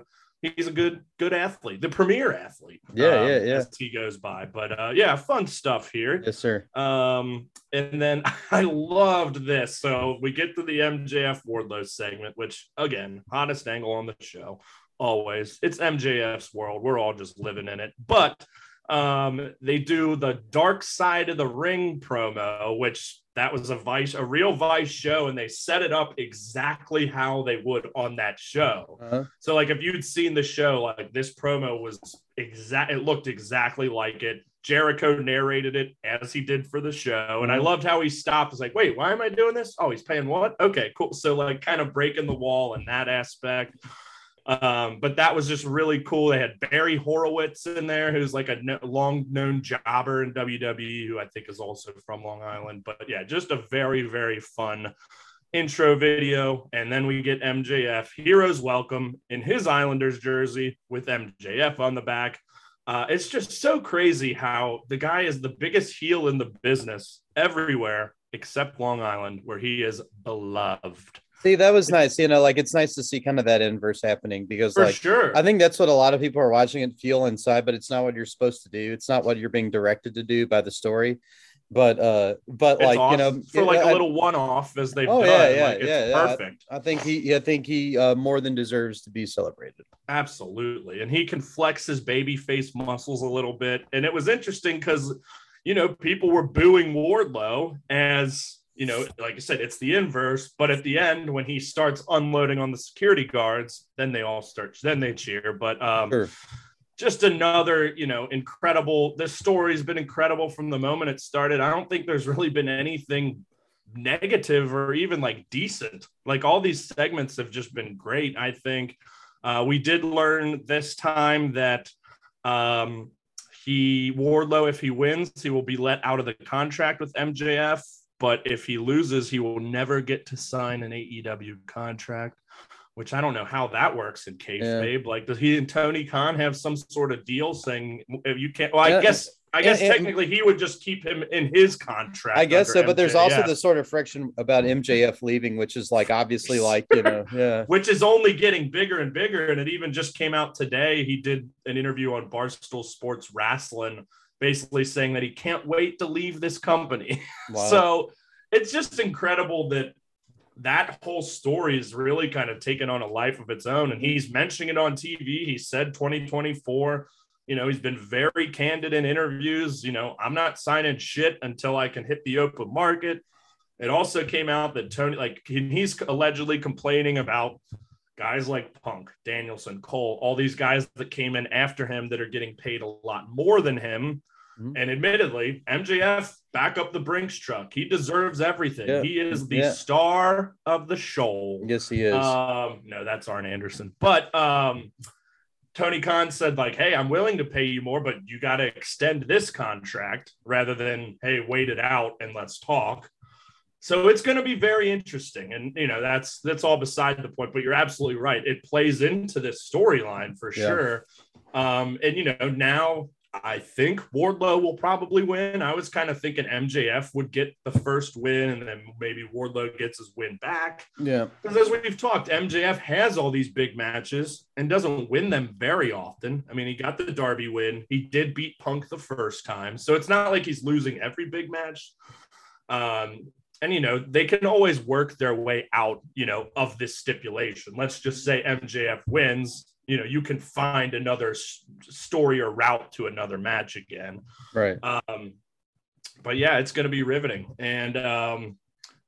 he's a good good athlete, the premier athlete. Yeah, um, yeah, yeah. As he goes by, but uh, yeah, fun stuff here. Yes, sir. Um, and then I loved this. So we get to the M J F Wardlow segment, which again, hottest angle on the show. Always, it's M J F's world. We're all just living in it. But um, they do the Dark Side of the Ring promo, which that was a Vice, a real Vice show, and they set it up exactly how they would on that show. Uh-huh. So, like, if you'd seen the show, like, this promo was exact. It looked exactly like it. Jericho narrated it as he did for the show, and I loved how he stopped. It's like, wait, why am I doing this? Oh, he's paying what? Okay, cool. So, like, kind of breaking the wall in that aspect. Um, but that was just really cool. They had Barry Horowitz in there, who's like a no, long known jobber in W W E, who I think is also from Long Island. But yeah, just a very, very fun intro video. And then we get M J F, Heroes Welcome, in his Islanders jersey with M J F on the back. Uh, it's just so crazy how the guy is the biggest heel in the business everywhere except Long Island, where he is beloved. See, that was nice. You know, like, it's nice to see kind of that inverse happening, because for like, sure. I think that's what a lot of people are watching it feel inside, but it's not what you're supposed to do. It's not what you're being directed to do by the story. But, uh, but it's like, off, you know, for like I, a little one-off as they've oh, done, yeah, yeah, like it's yeah, yeah. perfect. I, I think he, I think he uh, more than deserves to be celebrated. Absolutely. And he can flex his baby face muscles a little bit. And it was interesting because, you know, people were booing Wardlow as, you know, like I said, it's the inverse. But at the end, when he starts unloading on the security guards, then they all start, then they cheer. But um, sure. just another, you know, incredible. This story's been incredible from the moment it started. I don't think there's really been anything negative or even like decent. Like, all these segments have just been great, I think. Uh, we did learn this time that um, he, Wardlow, if he wins, he will be let out of the contract with M J F. But if he loses, he will never get to sign an A E W contract, which I don't know how that works in kayfabe. Yeah. Like, does he and Tony Khan have some sort of deal saying you can't? Well, I yeah. guess I guess and, technically and, he would just keep him in his contract. I guess so, but M J F. There's also the sort of friction about M J F leaving, which is like obviously like, you know, yeah. which is only getting bigger and bigger. And it even just came out today. He did an interview on Barstool Sports Wrestling, basically saying that he can't wait to leave this company. Wow. So it's just incredible that that whole story is really kind of taken on a life of its own. And he's mentioning it on T V. He said twenty twenty-four, you know, he's been very candid in interviews. You know, I'm not signing shit until I can hit the open market. It also came out that Tony, like he's allegedly complaining about guys like Punk, Danielson, Cole, all these guys that came in after him that are getting paid a lot more than him. Mm-hmm. And admittedly, M J F, back up the Brinks truck. He deserves everything. Yeah. He is the yeah. star of the show. Yes, he is. Um, no, that's Arn Anderson. But um, Tony Khan said, like, hey, I'm willing to pay you more, but you got to extend this contract rather than, hey, wait it out and let's talk. So it's going to be very interesting. And, you know, that's that's all beside the point. But you're absolutely right. It plays into this storyline for yeah. sure. Um, and, you know, now I think Wardlow will probably win. I was kind of thinking M J F would get the first win and then maybe Wardlow gets his win back. Yeah. Because as we've talked, M J F has all these big matches and doesn't win them very often. I mean, he got the Derby win. He did beat Punk the first time. So it's not like he's losing every big match. Um And, you know, they can always work their way out, you know, of this stipulation. Let's just say M J F wins. You know, you can find another s- story or route to another match again. Right. Um, but, yeah, it's going to be riveting. And um,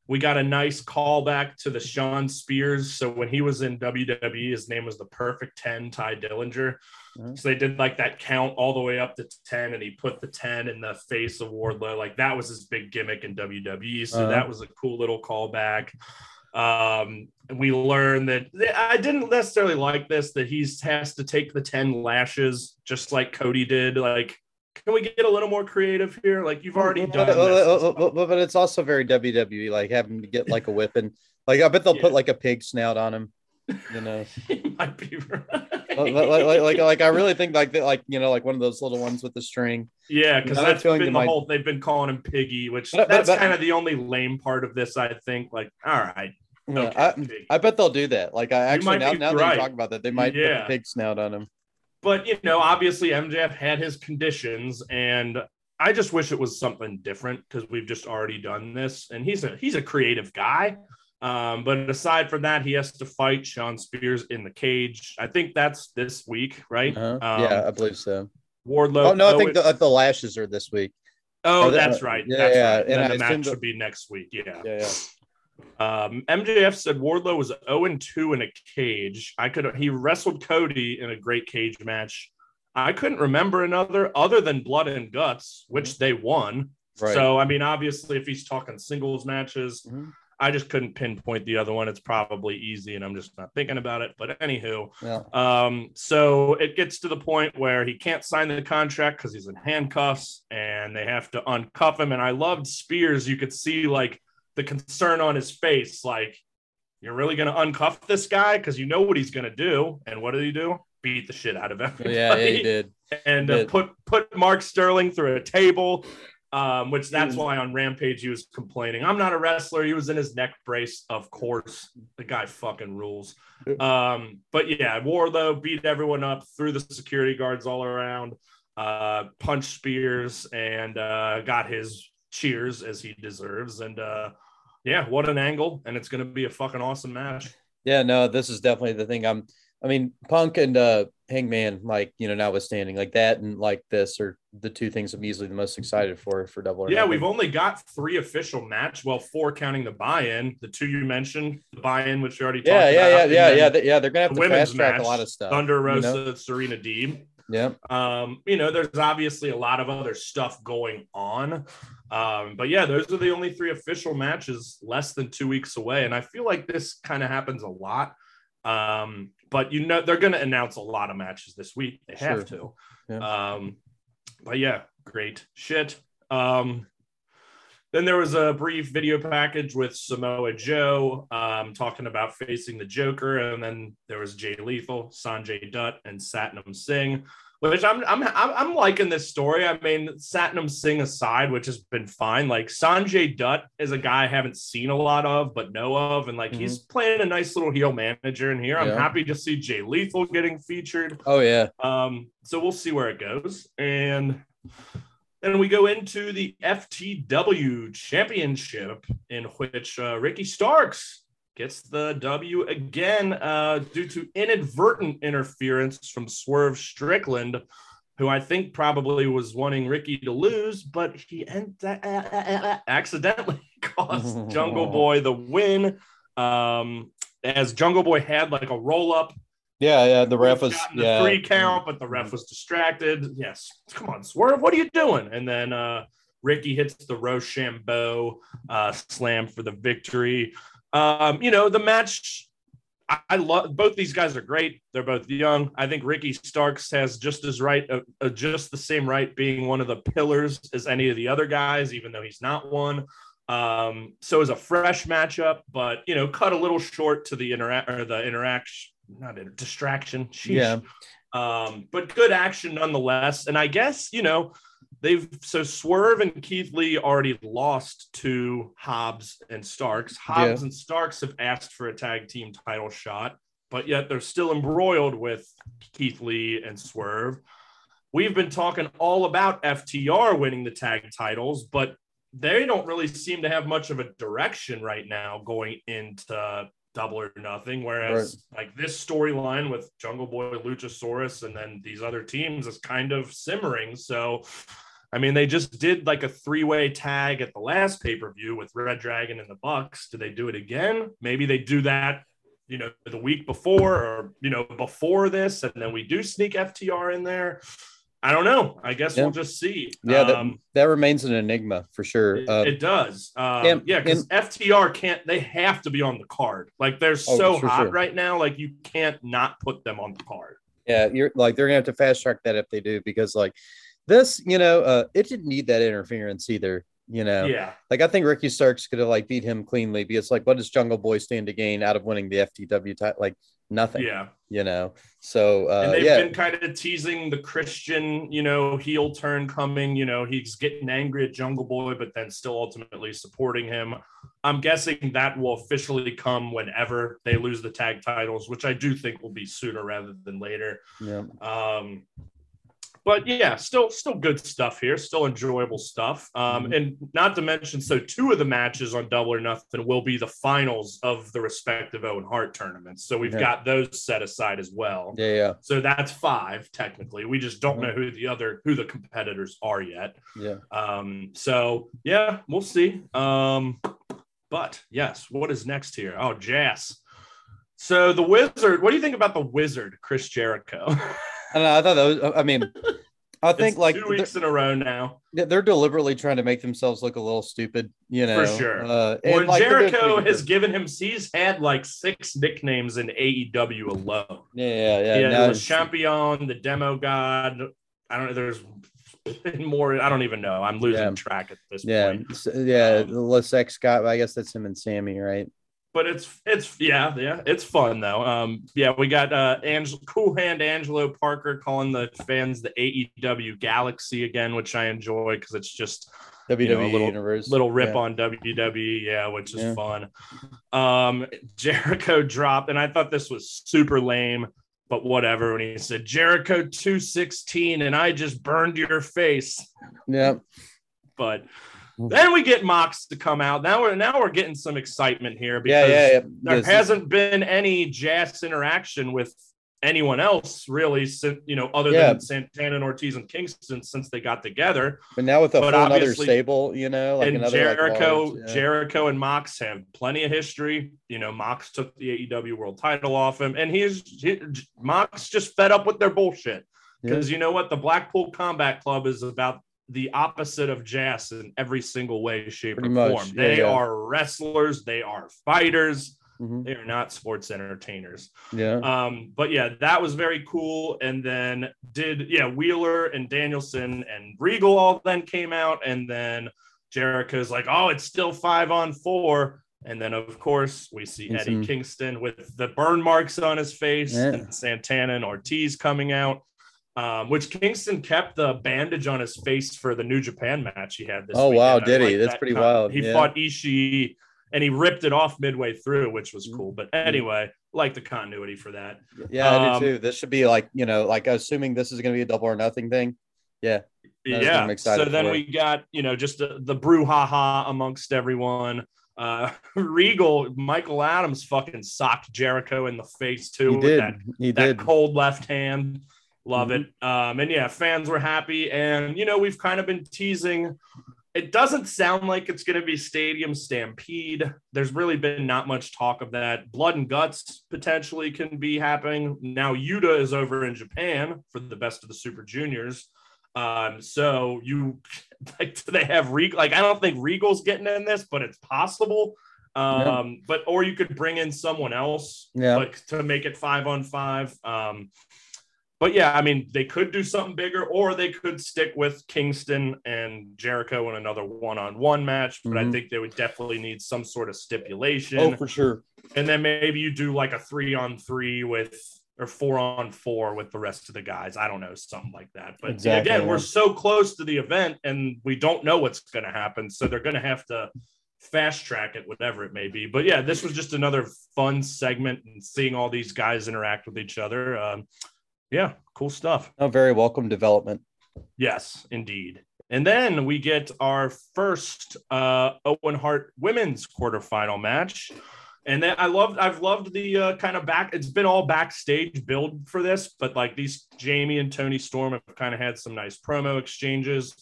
we got a nice callback to the Shawn Spears. So when he was in W W E, his name was the Perfect ten, Ty Dillinger. Mm-hmm. So they did, like, that count all the way up to ten, and he put the ten in the face of Wardlow. Like, that was his big gimmick in W W E, so uh-huh. that was a cool little callback. Um, and we learned that – I didn't necessarily like this, that he has to take the ten lashes just like Cody did. Like, can we get a little more creative here? Like, you've already done but, this. But, but it's also very W W E, like, having to get, like, a whip. And, like, I bet they'll yeah. put, like, a pig snout on him. You know, he might be right. like, like, like, like, I really think like that, like, you know, like one of those little ones with the string. Yeah, because that's been the my... whole. They've been calling him Piggy, which but, that's kind of the only lame part of this, I think. Like, all right, yeah, okay, I, I bet they'll do that. Like, I actually now, now right. that you talk about that, they might yeah. put the pig snout on him. But you know, obviously M J F had his conditions, and I just wish it was something different because we've just already done this, and he's a he's a creative guy. Um, but aside from that, he has to fight Shawn Spears in the cage. I think that's this week, right? Uh-huh. Um, yeah, I believe so. Wardlow. Oh, no, I think the, the lashes are this week. Oh, oh that's right. Yeah, that's yeah. Right. And, and the match the... would be next week. Yeah. yeah, yeah. Um, M J F said Wardlow was oh and two in a cage. I could. He wrestled Cody in a great cage match. I couldn't remember another other than Blood and Guts, which they won. Right. So, I mean, obviously, if he's talking singles matches. Mm-hmm. I just couldn't pinpoint the other one. It's probably easy and I'm just not thinking about it. But anywho, yeah. um, so it gets to the point where he can't sign the contract because he's in handcuffs and they have to uncuff him. And I loved Spears. You could see like the concern on his face. Like, you're really going to uncuff this guy? Because you know what he's going to do. And what did he do? Beat the shit out of everybody. Yeah, yeah he did. And he did. Uh, put, put Mark Sterling through a table. Um, which that's why on Rampage he was complaining, I'm not a wrestler. He was in his neck brace, of course. The guy fucking rules. Um, but yeah, Wardlow beat everyone up, threw the security guards all around, uh, punched Spears, and uh, got his cheers as he deserves. And uh, yeah, what an angle! And it's gonna be a fucking awesome match. Yeah, no, this is definitely the thing. I'm, I mean, Punk and uh, Hangman, like, you know, notwithstanding, like that and like this are the two things I'm easily the most excited for for Double or Nothing. Yeah, we've only got three official match, well, four counting the buy-in. The two you mentioned, the buy-in, which you already talked yeah, yeah, about. Yeah, yeah, yeah, yeah, yeah. They're gonna have to fast track a lot of stuff. Thunder Rosa, you know? Serena Deeb. Yeah. Um, you know, there's obviously a lot of other stuff going on. Um, but yeah, those are the only three official matches less than two weeks away. And I feel like this kind of happens a lot. Um, but you know, they're going to announce a lot of matches this week. They sure. have to. Yeah. Um, but yeah, great shit. Um, then there was a brief video package with Samoa Joe, um, talking about facing the Joker. And then there was Jay Lethal, Sanjay Dutt, and Satnam Singh, which I'm, I'm, I'm liking this story. I mean, Satnam Singh aside, which has been fine. Like Sanjay Dutt is a guy I haven't seen a lot of, but know of. And like, mm-hmm. he's playing a nice little heel manager in here. I'm yeah. happy to see Jay Lethal getting featured. Oh yeah. Um, so we'll see where it goes. And then we go into the F T W championship in which uh, Ricky Starks gets the W again uh, due to inadvertent interference from Swerve Strickland, who I think probably was wanting Ricky to lose, but he ent- uh, uh, uh, accidentally caused Jungle Boy the win, um, as Jungle Boy had like a roll-up. Yeah, yeah, the ref was the yeah. three count, but the ref was distracted. Yes, come on, Swerve, what are you doing? And then uh, Ricky hits the Rochambeau uh, slam for the victory. Um, you know, the match, I, I love both these guys are great. They're both young. I think Ricky Starks has just as right, uh, uh, just the same right being one of the pillars as any of the other guys, even though he's not one. Um, so it's a fresh matchup, but, you know, cut a little short to the interact or the interaction, not inter- distraction. Sheesh. Yeah. Um, but good action nonetheless. And I guess, you know, They've so Swerve and Keith Lee already lost to Hobbs and Starks. Hobbs yeah. and Starks have asked for a tag team title shot, but yet they're still embroiled with Keith Lee and Swerve. We've been talking all about F T R winning the tag titles, but they don't really seem to have much of a direction right now going into Double or Nothing. Whereas right. like this storyline with Jungle Boy, Luchasaurus, and then these other teams is kind of simmering. So I mean, they just did like a three-way tag at the last pay-per-view with Red Dragon and the Bucks. Do they do it again? Maybe they do that, you know, the week before or, you know, before this, and then we do sneak F T R in there. I don't know. I guess yeah. we'll just see. Yeah, um, that, that remains an enigma for sure. It, uh, it does. Um, and, yeah, because F T R can't, they have to be on the card. Like they're so oh, sure, hot sure. right now, like you can't not put them on the card. Yeah, you're like, they're going to have to fast track that if they do, because like, this, you know, uh, it didn't need that interference either, you know. Yeah. Like, I think Ricky Starks could have, like, beat him cleanly because, like, what does Jungle Boy stand to gain out of winning the F T W title? Like, nothing. Yeah. You know, so, uh, and they've yeah. been kind of teasing the Christian, you know, heel turn coming. You know, he's getting angry at Jungle Boy, but then still ultimately supporting him. I'm guessing that will officially come whenever they lose the tag titles, which I do think will be sooner rather than later. Yeah. Um, But yeah, still, still good stuff here. Still enjoyable stuff. Um, mm-hmm. And not to mention, so two of the matches on Double or Nothing will be the finals of the respective Owen Hart tournaments. So we've yeah. got those set aside as well. Yeah, yeah. So that's five technically. We just don't mm-hmm. know who the other who the competitors are yet. Yeah. Um. So yeah, we'll see. Um. But yes, what is next here? Oh, Jazz. So the Wizard. What do you think about the Wizard, Chris Jericho? I don't know, I thought that was, I mean, I think it's like two weeks in a row now. They're deliberately trying to make themselves look a little stupid, you know. For sure. Uh, and well, like, Jericho has given him, he's had like six nicknames in A E W alone. Yeah, yeah. Yeah, the was... champion, the demo god. I don't know. There's more. I don't even know. I'm losing yeah. track at this yeah. point. So, yeah, um, Los X Scott. I guess that's him and Sammy, right? But it's it's yeah yeah it's fun though. Um yeah, we got uh Angel Cool Hand Angelo Parker calling the fans the A E W Galaxy again, which I enjoy because it's just W W E, you know, a little universe. little rip yeah. on W W E, yeah, which is yeah. fun. Um Jericho dropped, and I thought this was super lame, but whatever. When he said Jericho two sixteen, and I just burned your face. Yep. But then we get Mox to come out. Now we're now we're getting some excitement here because yeah, yeah, yeah. there yes. hasn't been any Jazz interaction with anyone else really, since, you know, other yeah. than Santana and Ortiz and Kingston since they got together. But now with a whole other stable, you know, like and another, Jericho, like, large, yeah. Jericho and Mox have plenty of history. You know, Mox took the A E W World Title off him, and he's he, Mox just fed up with their bullshit because yeah. you know what, the Blackpool Combat Club is about the opposite of Jazz in every single way, shape, Pretty or form. Yeah, they yeah. are wrestlers. They are fighters. Mm-hmm. They are not sports entertainers. Yeah. Um. But yeah, that was very cool. And then did yeah Wheeler and Danielson and Regal all then came out, and then Jericho's like, oh, it's still five on four. And then, of course, we see it's Eddie him. Kingston with the burn marks on his face, yeah. and Santana and Ortiz coming out. Um, which Kingston kept the bandage on his face for the New Japan match he had this Oh, weekend. Wow, did he? That's that pretty comment. wild. He yeah. fought Ishii, and he ripped it off midway through, which was cool. But anyway, like the continuity for that. Yeah, um, I do too. This should be like, you know, like assuming this is going to be a double or nothing thing. Yeah. Yeah. I'm excited so then we got, you know, just the, the brouhaha amongst everyone. Uh, Regal, Michael Adams fucking socked Jericho in the face too. He did. With that, he did. That cold left hand. Love mm-hmm. it. Um, and yeah, fans were happy. And, you know, we've kind of been teasing. It doesn't sound like it's going to be Stadium Stampede. There's really been not much talk of that. Blood and Guts potentially can be happening. Now Yuta is over in Japan for the Best of the Super Juniors. Um, so you like, do they have Regal? Like, I don't think Regal's getting in this, but it's possible. Um, yeah. But, or you could bring in someone else yeah. like to make it five on five. Um, But, yeah, I mean, they could do something bigger, or they could stick with Kingston and Jericho in another one-on-one match. But mm-hmm. I think they would definitely need some sort of stipulation. Oh, for sure. And then maybe you do like a three-on-three with – or four-on-four with the rest of the guys. I don't know, something like that. But, exactly. again, we're so close to the event, and we don't know what's going to happen. So they're going to have to fast-track it, whatever it may be. But, yeah, this was just another fun segment and seeing all these guys interact with each other. Um Yeah, cool stuff. A very welcome development. Yes, indeed. And then we get our first uh, Owen Hart women's quarterfinal match. And then I loved, I've loved the uh, kind of back, it's been all backstage build for this, but like these Jamie and Tony Storm have kind of had some nice promo exchanges.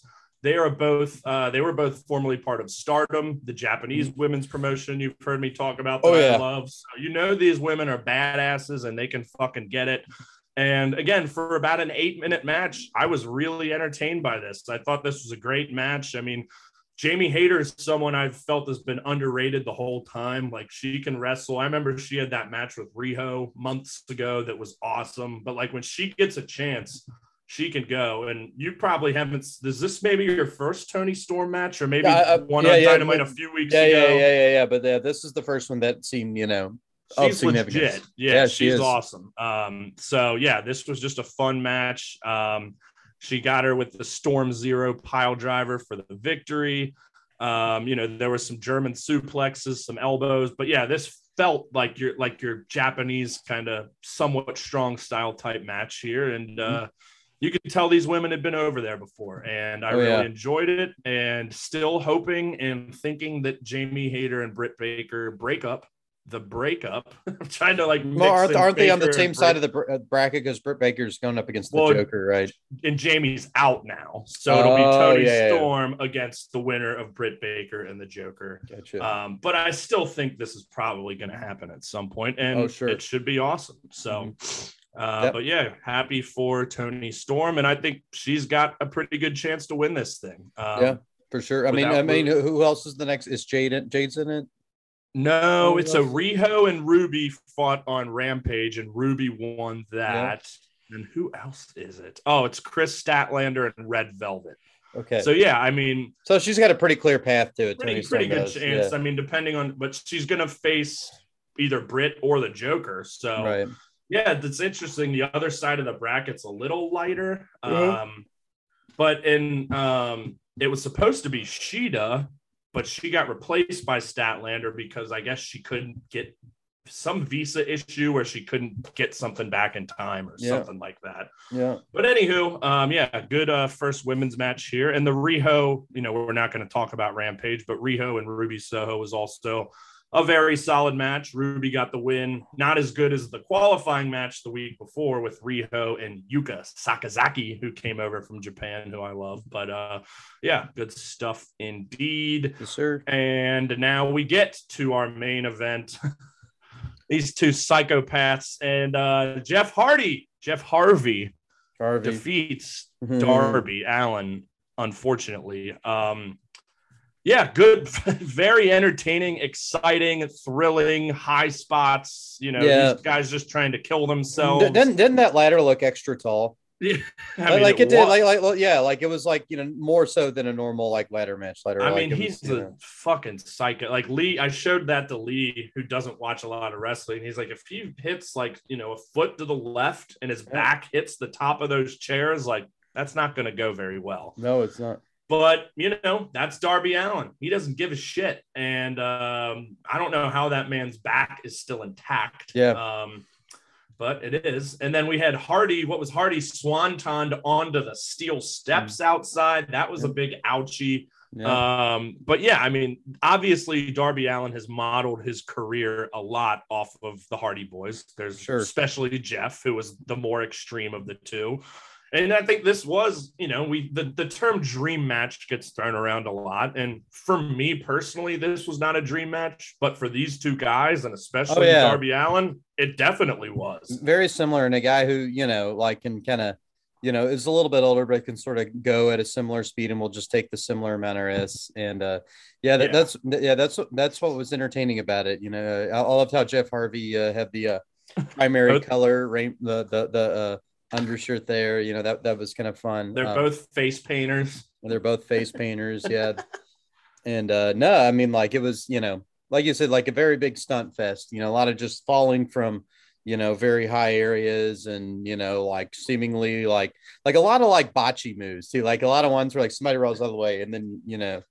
They are both, uh, they were both formerly part of Stardom, the Japanese women's promotion you've heard me talk about that oh, yeah. I love. So you know these women are badasses and they can fucking get it. And again, for about an eight minute match, I was really entertained by this. I thought this was a great match. I mean, Jamie Hayter is someone I've felt has been underrated the whole time. Like she can wrestle. I remember she had that match with Riho months ago. That was awesome. But like when she gets a chance, she can go. And you probably haven't, is this maybe your first Tony Storm match or maybe uh, one yeah, on yeah, Dynamite but, a few weeks yeah, ago? Yeah, yeah, yeah, yeah. But uh, this is the first one that seemed, you know, she's legit. Yeah, yeah, she's she awesome. Um, so yeah, this was just a fun match. Um, she got her with the Storm Zero pile driver for the victory. Um, you know, there was some German suplexes, some elbows, but yeah, this felt like your like your Japanese kind of somewhat strong style type match here. And uh mm-hmm. you could tell these women had been over there before, and I oh, really yeah. enjoyed it, and still hoping and thinking that Jamie Hayter and Britt Baker break up. The breakup. I'm trying to like. Well, aren't aren't they on the same side of the bracket? Because Britt Baker's going up against the well, Joker, right? And Jamie's out now, so oh, it'll be Tony yeah, Storm yeah. against the winner of Britt Baker and the Joker. Gotcha. Um, but I still think this is probably going to happen at some point, and oh, sure. it should be awesome. So, Uh, yep. But yeah, happy for Toni Storm, and I think she's got a pretty good chance to win this thing. Um, yeah, for sure. I mean, I mean, Ruby. Who else is the next? Is Jade? Jade's in it? No, who it's else? a Riho and Ruby fought on Rampage, and Ruby won that. Yep. And who else is it? Oh, it's Chris Statlander and Red Velvet. Okay. So yeah, I mean, so she's got a pretty clear path to it. Pretty, pretty good does. chance. Yeah. I mean, depending on, but she's gonna face either Britt or the Joker. So. Right. Yeah, that's interesting. The other side of the bracket's a little lighter. Mm-hmm. Um, but in um, it was supposed to be Shida, but she got replaced by Statlander because I guess she couldn't get some visa issue where she couldn't get something back in time or yeah. something like that. Yeah. But anywho, um, yeah, good uh, first women's match here. And the Riho, you know, we're not going to talk about Rampage, but Riho and Ruby Soho was also a very solid match. Ruby got the win. Not as good as the qualifying match the week before with Riho and Yuka Sakazaki, who came over from Japan, who I love. But uh, yeah, good stuff indeed. Yes, sir. And now we get to our main event. These two psychopaths and uh, Jeff Hardy, Jeff Harvey, Harvey. defeats mm-hmm. Darby Allin, unfortunately. Um, Yeah, good, very entertaining, exciting, thrilling, high spots. You know, yeah. these guys just trying to kill themselves. Didn't, didn't that ladder look extra tall? Yeah, I mean, like it, it did. Like, like, yeah, like it was like, you know, more so than a normal like ladder match. Ladder. I mean, like he's was, a know. fucking psycho. Like Lee, I showed that to Lee, who doesn't watch a lot of wrestling. He's like, if he hits like you know a foot to the left and his yeah. back hits the top of those chairs, like that's not going to go very well. No, it's not. But, you know, that's Darby Allin. He doesn't give a shit. And um, I don't know how that man's back is still intact. Yeah. Um, but it is. And then we had Hardy. What was Hardy swantoned onto the steel steps mm. outside? That was yeah. a big ouchie. Yeah. Um, but, yeah, I mean, obviously Darby Allin has modeled his career a lot off of the Hardy Boys. There's sure. especially Jeff, who was the more extreme of the two. And I think this was, you know, we the, the term dream match gets thrown around a lot. And for me personally, this was not a dream match. But for these two guys, and especially oh, yeah. Darby Allin, it definitely was. Very similar. And a guy who, you know, like can kind of, you know, is a little bit older, but can sort of go at a similar speed and will just take the similar amount of risks. And uh, yeah, that, yeah, that's yeah, that's that's what was entertaining about it. You know, I, I loved how Jeff Harvey uh, had the uh, primary color, the, the, the, uh, undershirt there, you know, that that was kind of fun. They're um, both face painters. They're both face painters, yeah. And uh no, I mean, like it was, you know, like you said, like a very big stunt fest, you know, a lot of just falling from, you know, very high areas and, you know, like seemingly like like a lot of like bocce moves. See, like a lot of ones where like somebody rolls all the way and then, you know,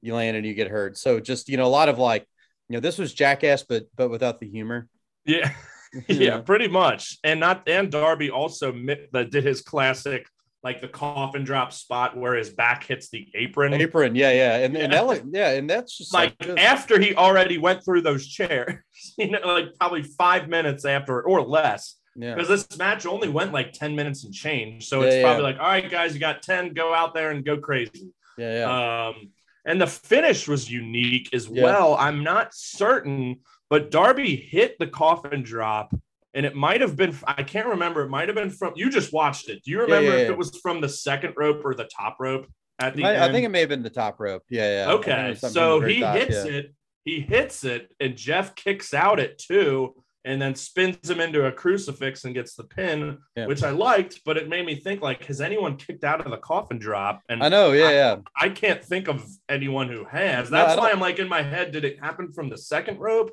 you land and you get hurt. So just, you know, a lot of like, you know, this was Jackass, but but without the humor. Yeah. Yeah, pretty much. And not and Darby also did his classic, like the coffin drop spot where his back hits the apron. Apron, yeah, yeah. And, yeah. and that was, yeah, and that's just like, like after he already went through those chairs, you know, like probably five minutes after or less. Yeah. Because this match only went like ten minutes and change. So yeah, it's yeah. probably like, all right, guys, you got ten, go out there and go crazy. Yeah, yeah. Um, and the finish was unique as yeah. well. I'm not certain. But Darby hit the coffin drop, and it might have been – I can't remember. It might have been from – you just watched it. Do you remember yeah, yeah, yeah. if it was from the second rope or the top rope at the I, end? I think it may have been the top rope. Yeah, yeah. Okay, so he top, hits yeah. it. He hits it, and Jeff kicks out at two and then spins him into a crucifix and gets the pin, yeah. which I liked, but it made me think, like, has anyone kicked out of the coffin drop? And I know, yeah, I, yeah. I can't think of anyone who has. That's no, why I'm like in my head, did it happen from the second rope?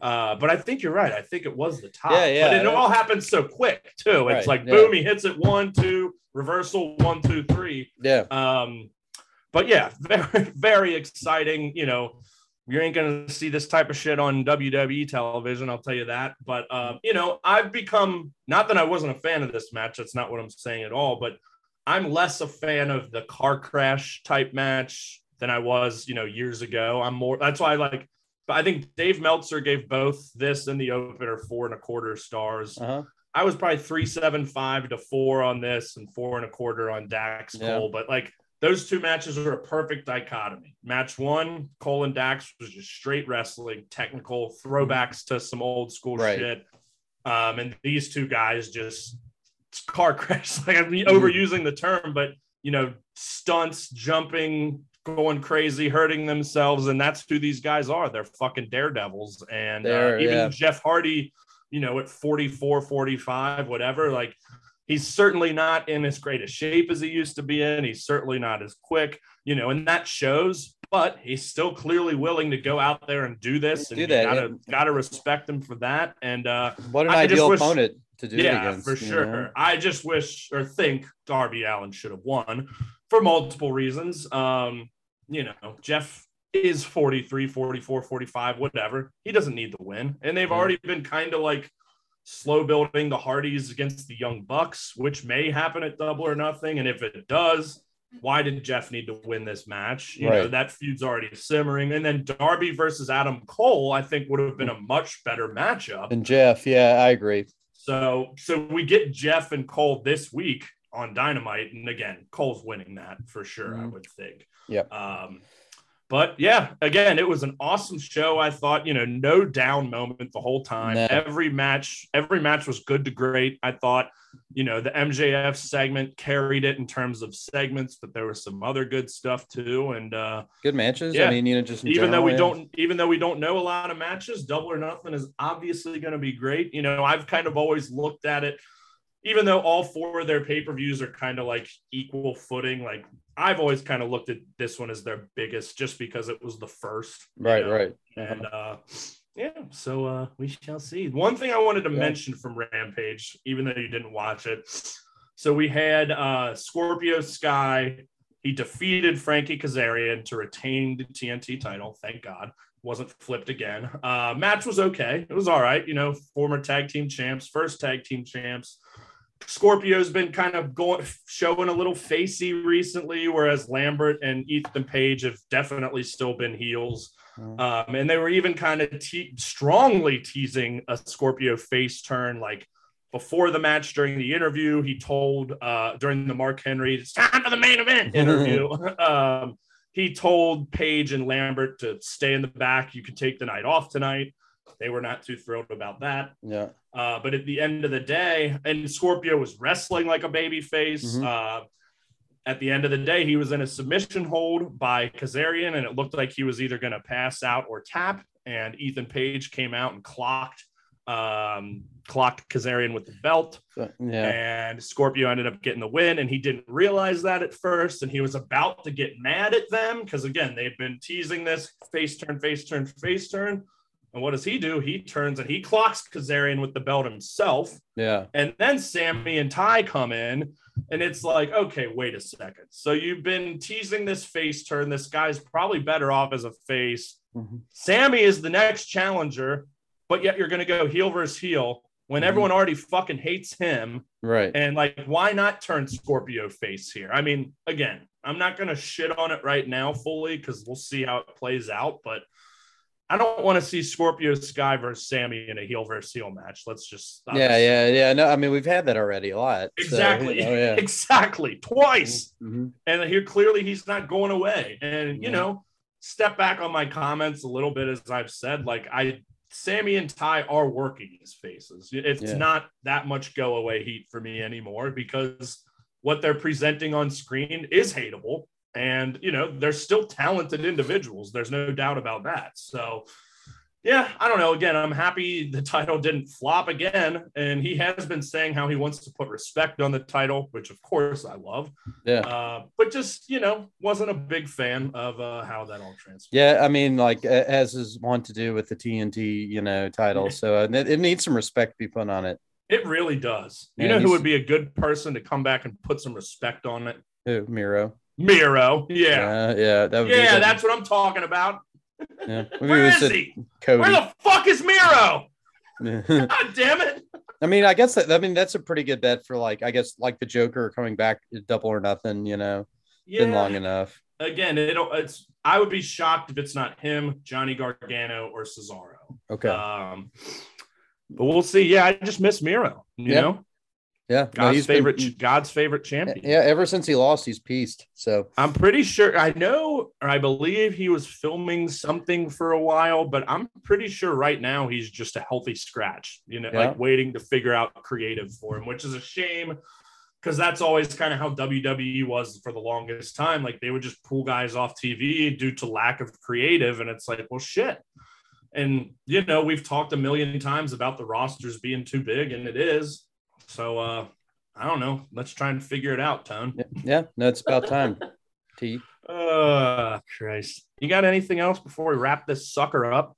Uh, but I think you're right. I think it was the top. Yeah, yeah. But it all happens so quick too. It's right, like boom, yeah. he hits it one, two, reversal, one, two, three. Yeah. Um, but yeah, very, very exciting. You know, you ain't gonna see this type of shit on W W E television, I'll tell you that. But um, you know, I've become not that I wasn't a fan of this match, that's not what I'm saying at all, but I'm less a fan of the car crash type match than I was, you know, years ago. I'm more that's why I like But I think Dave Meltzer gave both this and the opener four and a quarter stars. Uh-huh. I was probably three, seven, five to four on this and four and a quarter on Dax yeah. Cole. But like those two matches are a perfect dichotomy. Match one, Cole and Dax was just straight wrestling, technical throwbacks to some old school right. shit. Um, and these two guys just car crash. Like, I'm overusing the term, but, you know, stunts, jumping, going crazy, hurting themselves. And that's who these guys are. They're fucking daredevils. And uh, even yeah. Jeff Hardy, you know, at forty-four, forty-five, whatever, like, he's certainly not in as great a shape as he used to be in. He's certainly not as quick, you know, and that shows, but he's still clearly willing to go out there and do this. And do that. You gotta, yeah. gotta respect him for that. And uh, what an I ideal wish, opponent to do yeah, it against. Yeah, for sure. Know? I just wish or think Darby Allin should have won for multiple reasons. Um, you know, Jeff is forty-three, forty-four, forty-five, whatever. He doesn't need to win. And they've yeah. already been kind of like, slow building the Hardys against the Young Bucks, which may happen at Double or Nothing. And if it does, why did Jeff need to win this match? You right. know, that feud's already simmering. And then Darby versus Adam Cole, I think, would have been a much better matchup. And Jeff, yeah, I agree. So, so we get Jeff and Cole this week on Dynamite. And again, Cole's winning that for sure, mm-hmm. I would think. Yeah. Um, But, yeah, again, it was an awesome show. I thought, you know, no down moment the whole time. No. Every match, every match was good to great. I thought, you know, the M J F segment carried it in terms of segments, but there was some other good stuff, too. And uh, good matches. Yeah. I mean, you know, just even though we yeah. don't even though we don't know a lot of matches, Double or Nothing is obviously going to be great. You know, I've kind of always looked at it. Even though all four of their pay-per-views are kind of like equal footing, like I've always kind of looked at this one as their biggest just because it was the first. Right, know? right. And uh, yeah, so uh, we shall see. One thing I wanted to yeah. mention from Rampage, even though you didn't watch it. So we had uh, Scorpio Sky. He defeated Frankie Kazarian to retain the T N T title. Thank God. Wasn't flipped again. Uh, match was okay. It was all right. You know, former tag team champs, first tag team champs. Scorpio's been kind of going, showing a little facey recently, whereas Lambert and Ethan Page have definitely still been heels. Um, and they were even kind of te- strongly teasing a Scorpio face turn. Like before the match, during the interview, he told uh, during the Mark Henry, it's time for the main event interview. um, he told Page and Lambert to stay in the back. You can take the night off tonight. They were not too thrilled about that. Yeah. Uh, but at the end of the day, and Scorpio was wrestling like a babyface. Mm-hmm. Uh, at the end of the day, he was in a submission hold by Kazarian, and it looked like he was either going to pass out or tap. And Ethan Page came out and clocked, um, clocked Kazarian with the belt. Yeah. And Scorpio ended up getting the win, and he didn't realize that at first. And he was about to get mad at them because, again, they've been teasing this face turn, face turn, face turn. And what does he do? He turns and he clocks Kazarian with the belt himself. Yeah. And then Sammy and Ty come in, and it's like, okay, wait a second. So you've been teasing this face turn. This guy's probably better off as a face. Mm-hmm. Sammy is the next challenger, but yet you're going to go heel versus heel when mm-hmm. everyone already fucking hates him. Right. And like, why not turn Scorpio face here? I mean, again, I'm not going to shit on it right now fully because we'll see how it plays out, but I don't want to see Scorpio Sky versus Sammy in a heel versus heel match. Let's just stop. Yeah, yeah, yeah. No, I mean, we've had that already a lot. Exactly. So, oh, yeah. Exactly. Twice. Mm-hmm. And here, clearly, he's not going away. And, you yeah. know, step back on my comments a little bit, as I've said, like, I, Sammy and Ty are working his faces. It's yeah. not that much go away heat for me anymore because what they're presenting on screen is hateable. And, you know, they're still talented individuals. There's no doubt about that. So, yeah, I don't know. Again, I'm happy the title didn't flop again. And he has been saying how he wants to put respect on the title, which, of course, I love. Yeah. Uh, but just, you know, wasn't a big fan of uh, how that all transferred. Yeah, I mean, like, as is wont to do with the T N T, you know, title. So uh, it needs some respect to be put on it. It really does. You Man, know who would be a good person to come back and put some respect on it? Who? Miro. Miro, yeah, uh, yeah, that would yeah, be that's what I'm talking about. Yeah. Where is he? Cody. Where the fuck is Miro? God damn it! I mean, I guess that, I mean that's a pretty good bet for like I guess like the Joker coming back Double or Nothing. You know, yeah. been long enough. Again, it it's I would be shocked if it's not him, Johnny Gargano, or Cesaro. Okay, um, but we'll see. Yeah, I just miss Miro. You yep. know. Yeah, God's no, he's favorite, been, God's favorite champion. Yeah, ever since he lost, he's peaced. So I'm pretty sure I know, or I believe he was filming something for a while, but I'm pretty sure right now he's just a healthy scratch. You know, yeah. like waiting to figure out creative for him, which is a shame because that's always kind of how W W E was for the longest time. Like they would just pull guys off T V due to lack of creative, and it's like, well, shit. And you know, we've talked a million times about the rosters being too big, and it is. So, uh, I don't know. Let's try and figure it out, Tone. Yeah, no, it's about time. T. Uh, Christ. You got anything else before we wrap this sucker up?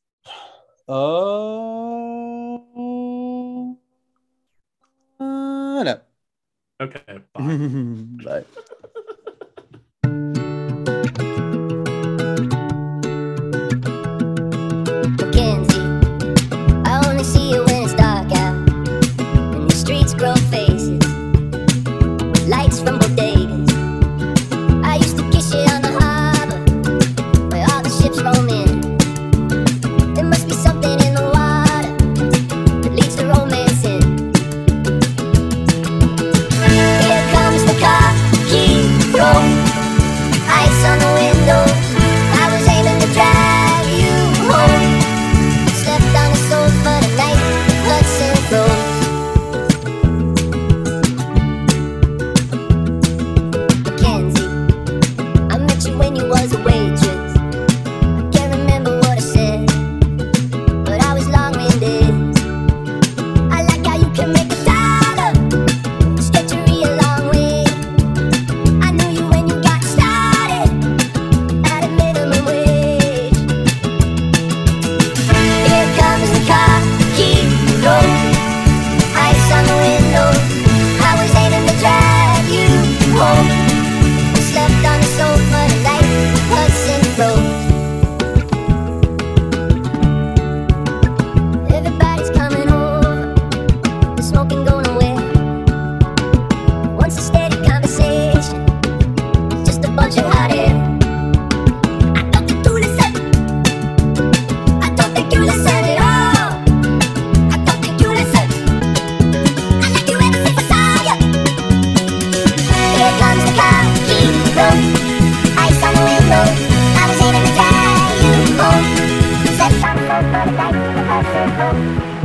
Oh, uh, uh, no. Okay, bye. Bye.